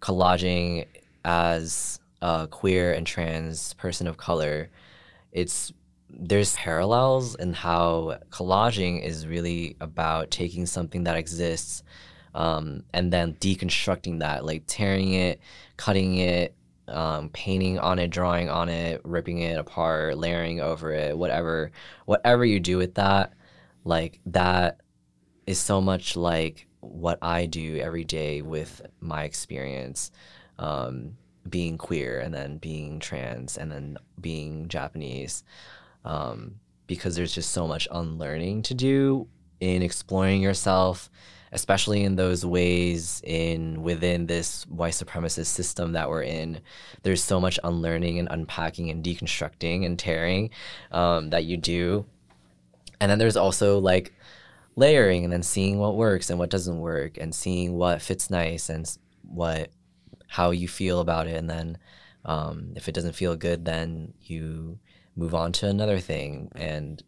collaging as a queer and trans person of color, there's parallels in how collaging is really about taking something that exists, and then deconstructing that, like tearing it, cutting it, painting on it, drawing on it, ripping it apart, layering over it, whatever you do with that, like that is so much like what I do every day with my experience, being queer and then being trans and then being Japanese. Because there's just so much unlearning to do in exploring yourself, especially in those ways within this white supremacist system that we're in. There's so much unlearning and unpacking and deconstructing and tearing that you do. And then there's also like layering and then seeing what works and what doesn't work and seeing what fits nice and how you feel about it. And then if it doesn't feel good, then you move on to another thing. And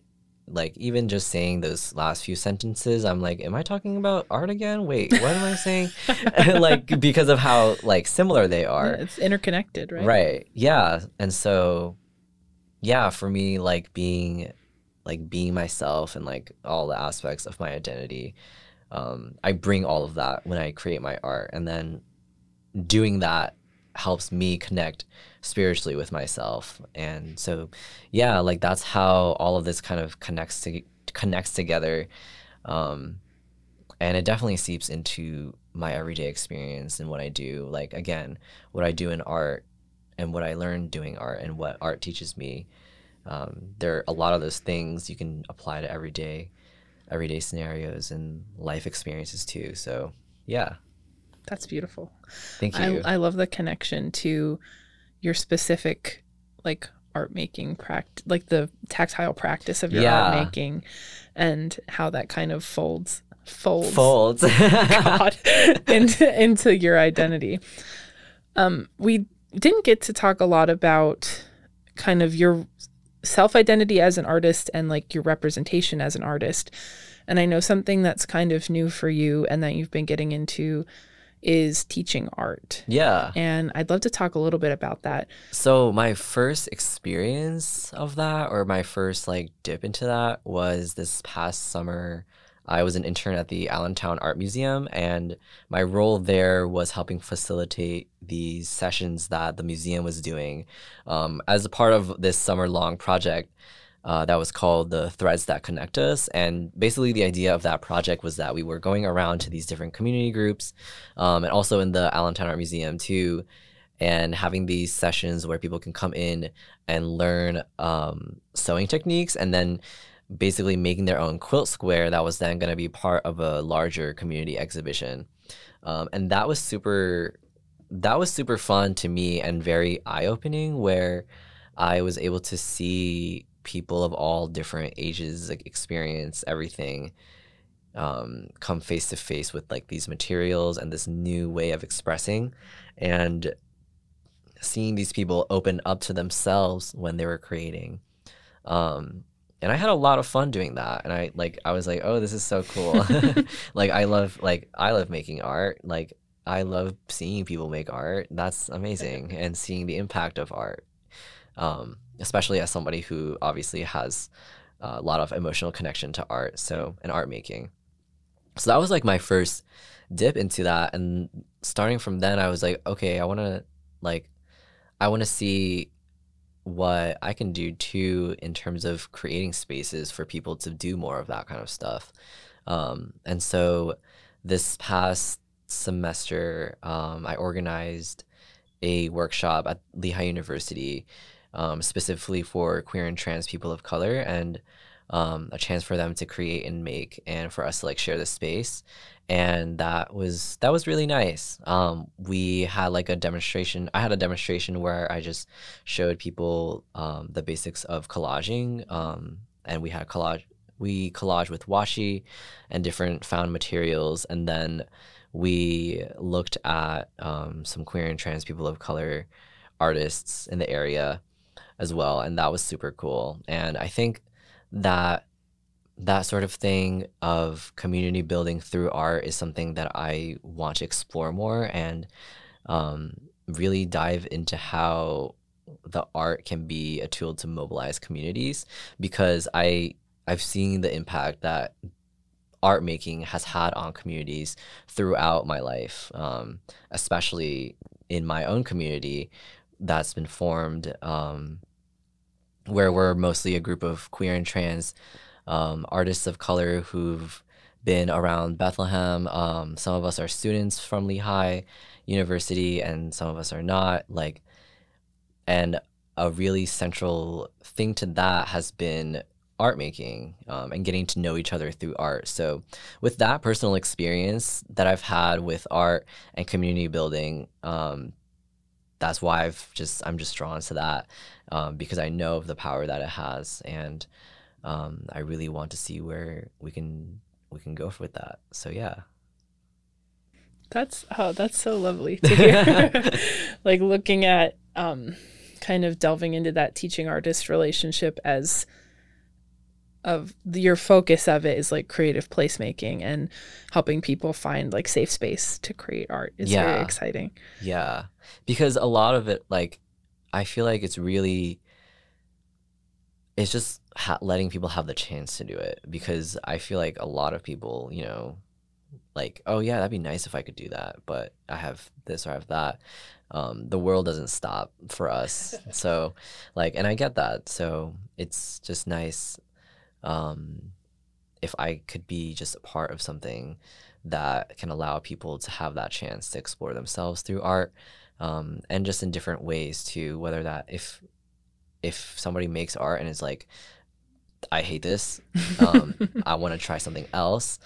like even just saying those last few sentences, I'm like, am I talking about art again? Wait, what am I saying? Like because of how like similar they are. Yeah, it's interconnected, right? Right. Yeah. And so, yeah, for me, like being myself and like all the aspects of my identity, I bring all of that when I create my art, and then doing that helps me connect spiritually with myself. And so, yeah, like that's how all of this kind of connects together. And it definitely seeps into my everyday experience and what I do. Like, again, what I do in art and what I learn doing art and what art teaches me. There are a lot of those things you can apply to everyday scenarios and life experiences too. So, yeah. That's beautiful. Thank you. I love the connection to your specific like art making practice, like the tactile practice of your art making, and how that kind of folds God, into your identity. We didn't get to talk a lot about kind of your self-identity as an artist and like your representation as an artist. And I know something that's kind of new for you and that you've been getting into is teaching art. Yeah. And I'd love to talk a little bit about that. So my first experience of that, or my first like dip into that, was this past summer. I was an intern at the Allentown Art Museum, and my role there was helping facilitate these sessions that the museum was doing as a part of this summer-long project that was called The Threads That Connect Us. And basically the idea of that project was that we were going around to these different community groups, and also in the Allentown Art Museum too, and having these sessions where people can come in and learn sewing techniques, and then basically making their own quilt square that was then going to be part of a larger community exhibition. And that was super fun to me and very eye-opening, where I was able to see people of all different ages, like, experience everything, come face to face with like these materials and this new way of expressing, and seeing these people open up to themselves when they were creating. And I had a lot of fun doing that, and I was like, oh, this is so cool. Like I love making art. Like I love seeing people make art. That's amazing. And seeing the impact of art, especially as somebody who obviously has a lot of emotional connection to art, and art making. So that was like my first dip into that, and starting from then, I was like, okay, I want to see what I can do too in terms of creating spaces for people to do more of that kind of stuff. And so this past semester, I organized a workshop at Lehigh University, specifically for queer and trans people of color, and a chance for them to create and make, and for us to like share the space. And that was really nice. We had like a demonstration. I had a demonstration where I just showed people the basics of collaging, and we had a collage. We collage with washi and different found materials, and then we looked at some queer and trans people of color artists in the area as well, and that was super cool. And I think that that sort of thing of community building through art is something that I want to explore more and really dive into how the art can be a tool to mobilize communities, because I've seen the impact that art making has had on communities throughout my life, especially in my own community that's been formed, where we're mostly a group of queer and trans artists of color who've been around Bethlehem. Some of us are students from Lehigh University and some of us are not. Like, and a really central thing to that has been art making and getting to know each other through art. So with that personal experience that I've had with art and community building, that's why I'm just drawn to that, because I know of the power that it has, and I really want to see where we can go with that. So yeah. That's so lovely to hear. Like looking at kind of delving into that teaching artist relationship as of your focus of it is like creative placemaking and helping people find like safe space to create art is very exciting. Yeah. Because a lot of it, like, I feel like it's just letting people have the chance to do it, because I feel like a lot of people, you know, like, oh yeah, that'd be nice if I could do that, but I have this or I have that. The world doesn't stop for us. So like, and I get that. So it's just nice if I could be just a part of something that can allow people to have that chance to explore themselves through art, and just in different ways too, whether that if somebody makes art and is like, I hate this, I want to try something else,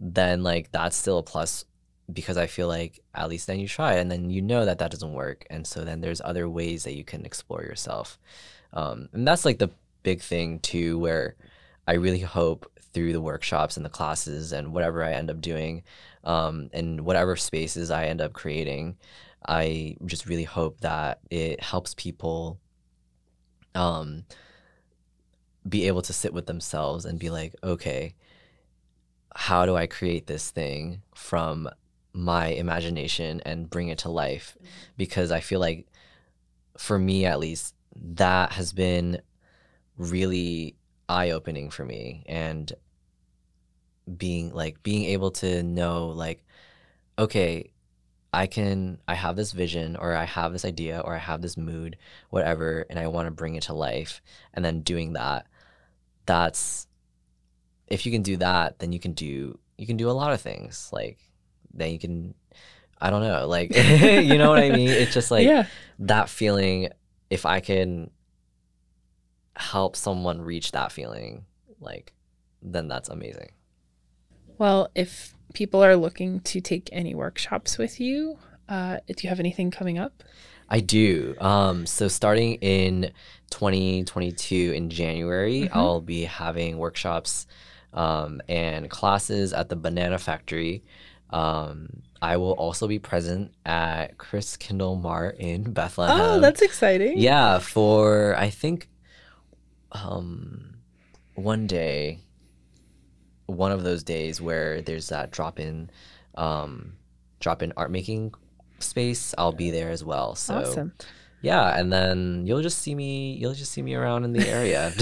then like that's still a plus, because I feel like at least then you try it and then you know that doesn't work. And so then there's other ways that you can explore yourself. And that's like the big thing too, where I really hope through the workshops and the classes and whatever I end up doing, and whatever spaces I end up creating, I just really hope that it helps people be able to sit with themselves and be like, okay, how do I create this thing from my imagination and bring it to life? Because I feel like, for me at least, that has been really eye-opening for me, and being able to know, like, okay, I have this vision, or I have this idea, or I have this mood, whatever, and I want to bring it to life. And then doing that, if you can do that, then you can do a lot of things. Like, then you can, I don't know, like, you know what I mean? It's just like that feeling, if I can help someone reach that feeling, like, then that's amazing. Well, if people are looking to take any workshops with you, do you have anything coming up? I do. So starting in 2022 in January, mm-hmm. I'll be having workshops and classes at the Banana Factory. I will also be present at Chris Kindle Mart in Bethlehem. Oh, that's exciting. Yeah, for I think one day, one of those days where there's that drop-in art making space, I'll be there as well. So awesome. Yeah, and then you'll just see me around in the area.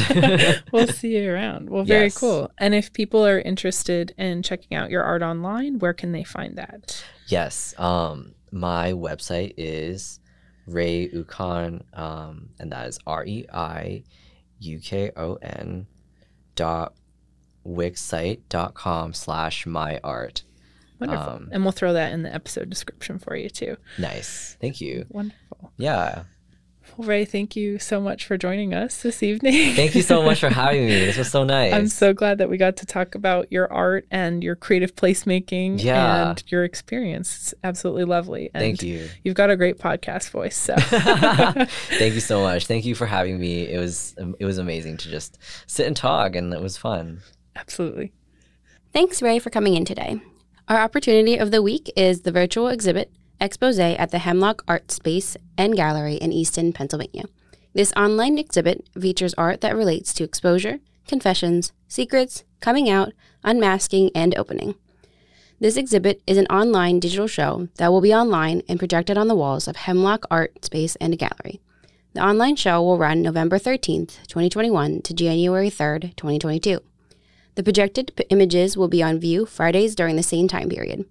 We'll see you around. Well, very cool. And if people are interested in checking out your art online, where can they find that? Yes. My website is Ray Ukon, and that is REIUKON.wixsite.com/myart. Wonderful. And we'll throw that in the episode description for you too. Nice. Thank you. Wonderful. Yeah. Well, Ray, thank you so much for joining us this evening. Thank you so much for having me. This was so nice. I'm so glad that we got to talk about your art and your creative placemaking and your experience. It's absolutely lovely. And thank you. You've got a great podcast voice. So thank you so much. Thank you for having me. It was amazing to just sit and talk, and it was fun. Absolutely. Thanks, Ray, for coming in today. Our opportunity of the week is the virtual exhibit Exposé at the Hemlock Art Space and Gallery in Easton, Pennsylvania. This online exhibit features art that relates to exposure, confessions, secrets, coming out, unmasking, and opening. This exhibit is an online digital show that will be online and projected on the walls of Hemlock Art Space and Gallery. The online show will run November 13th, 2021 to January 3rd, 2022. The projected images will be on view Fridays during the same time period.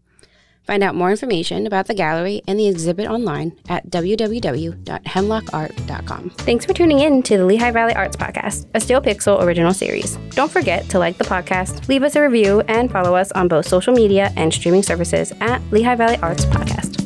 Find out more information about the gallery and the exhibit online at www.hemlockart.com. Thanks for tuning in to the Lehigh Valley Arts Podcast, a Steel Pixel original series. Don't forget to like the podcast, leave us a review, and follow us on both social media and streaming services at Lehigh Valley Arts Podcast.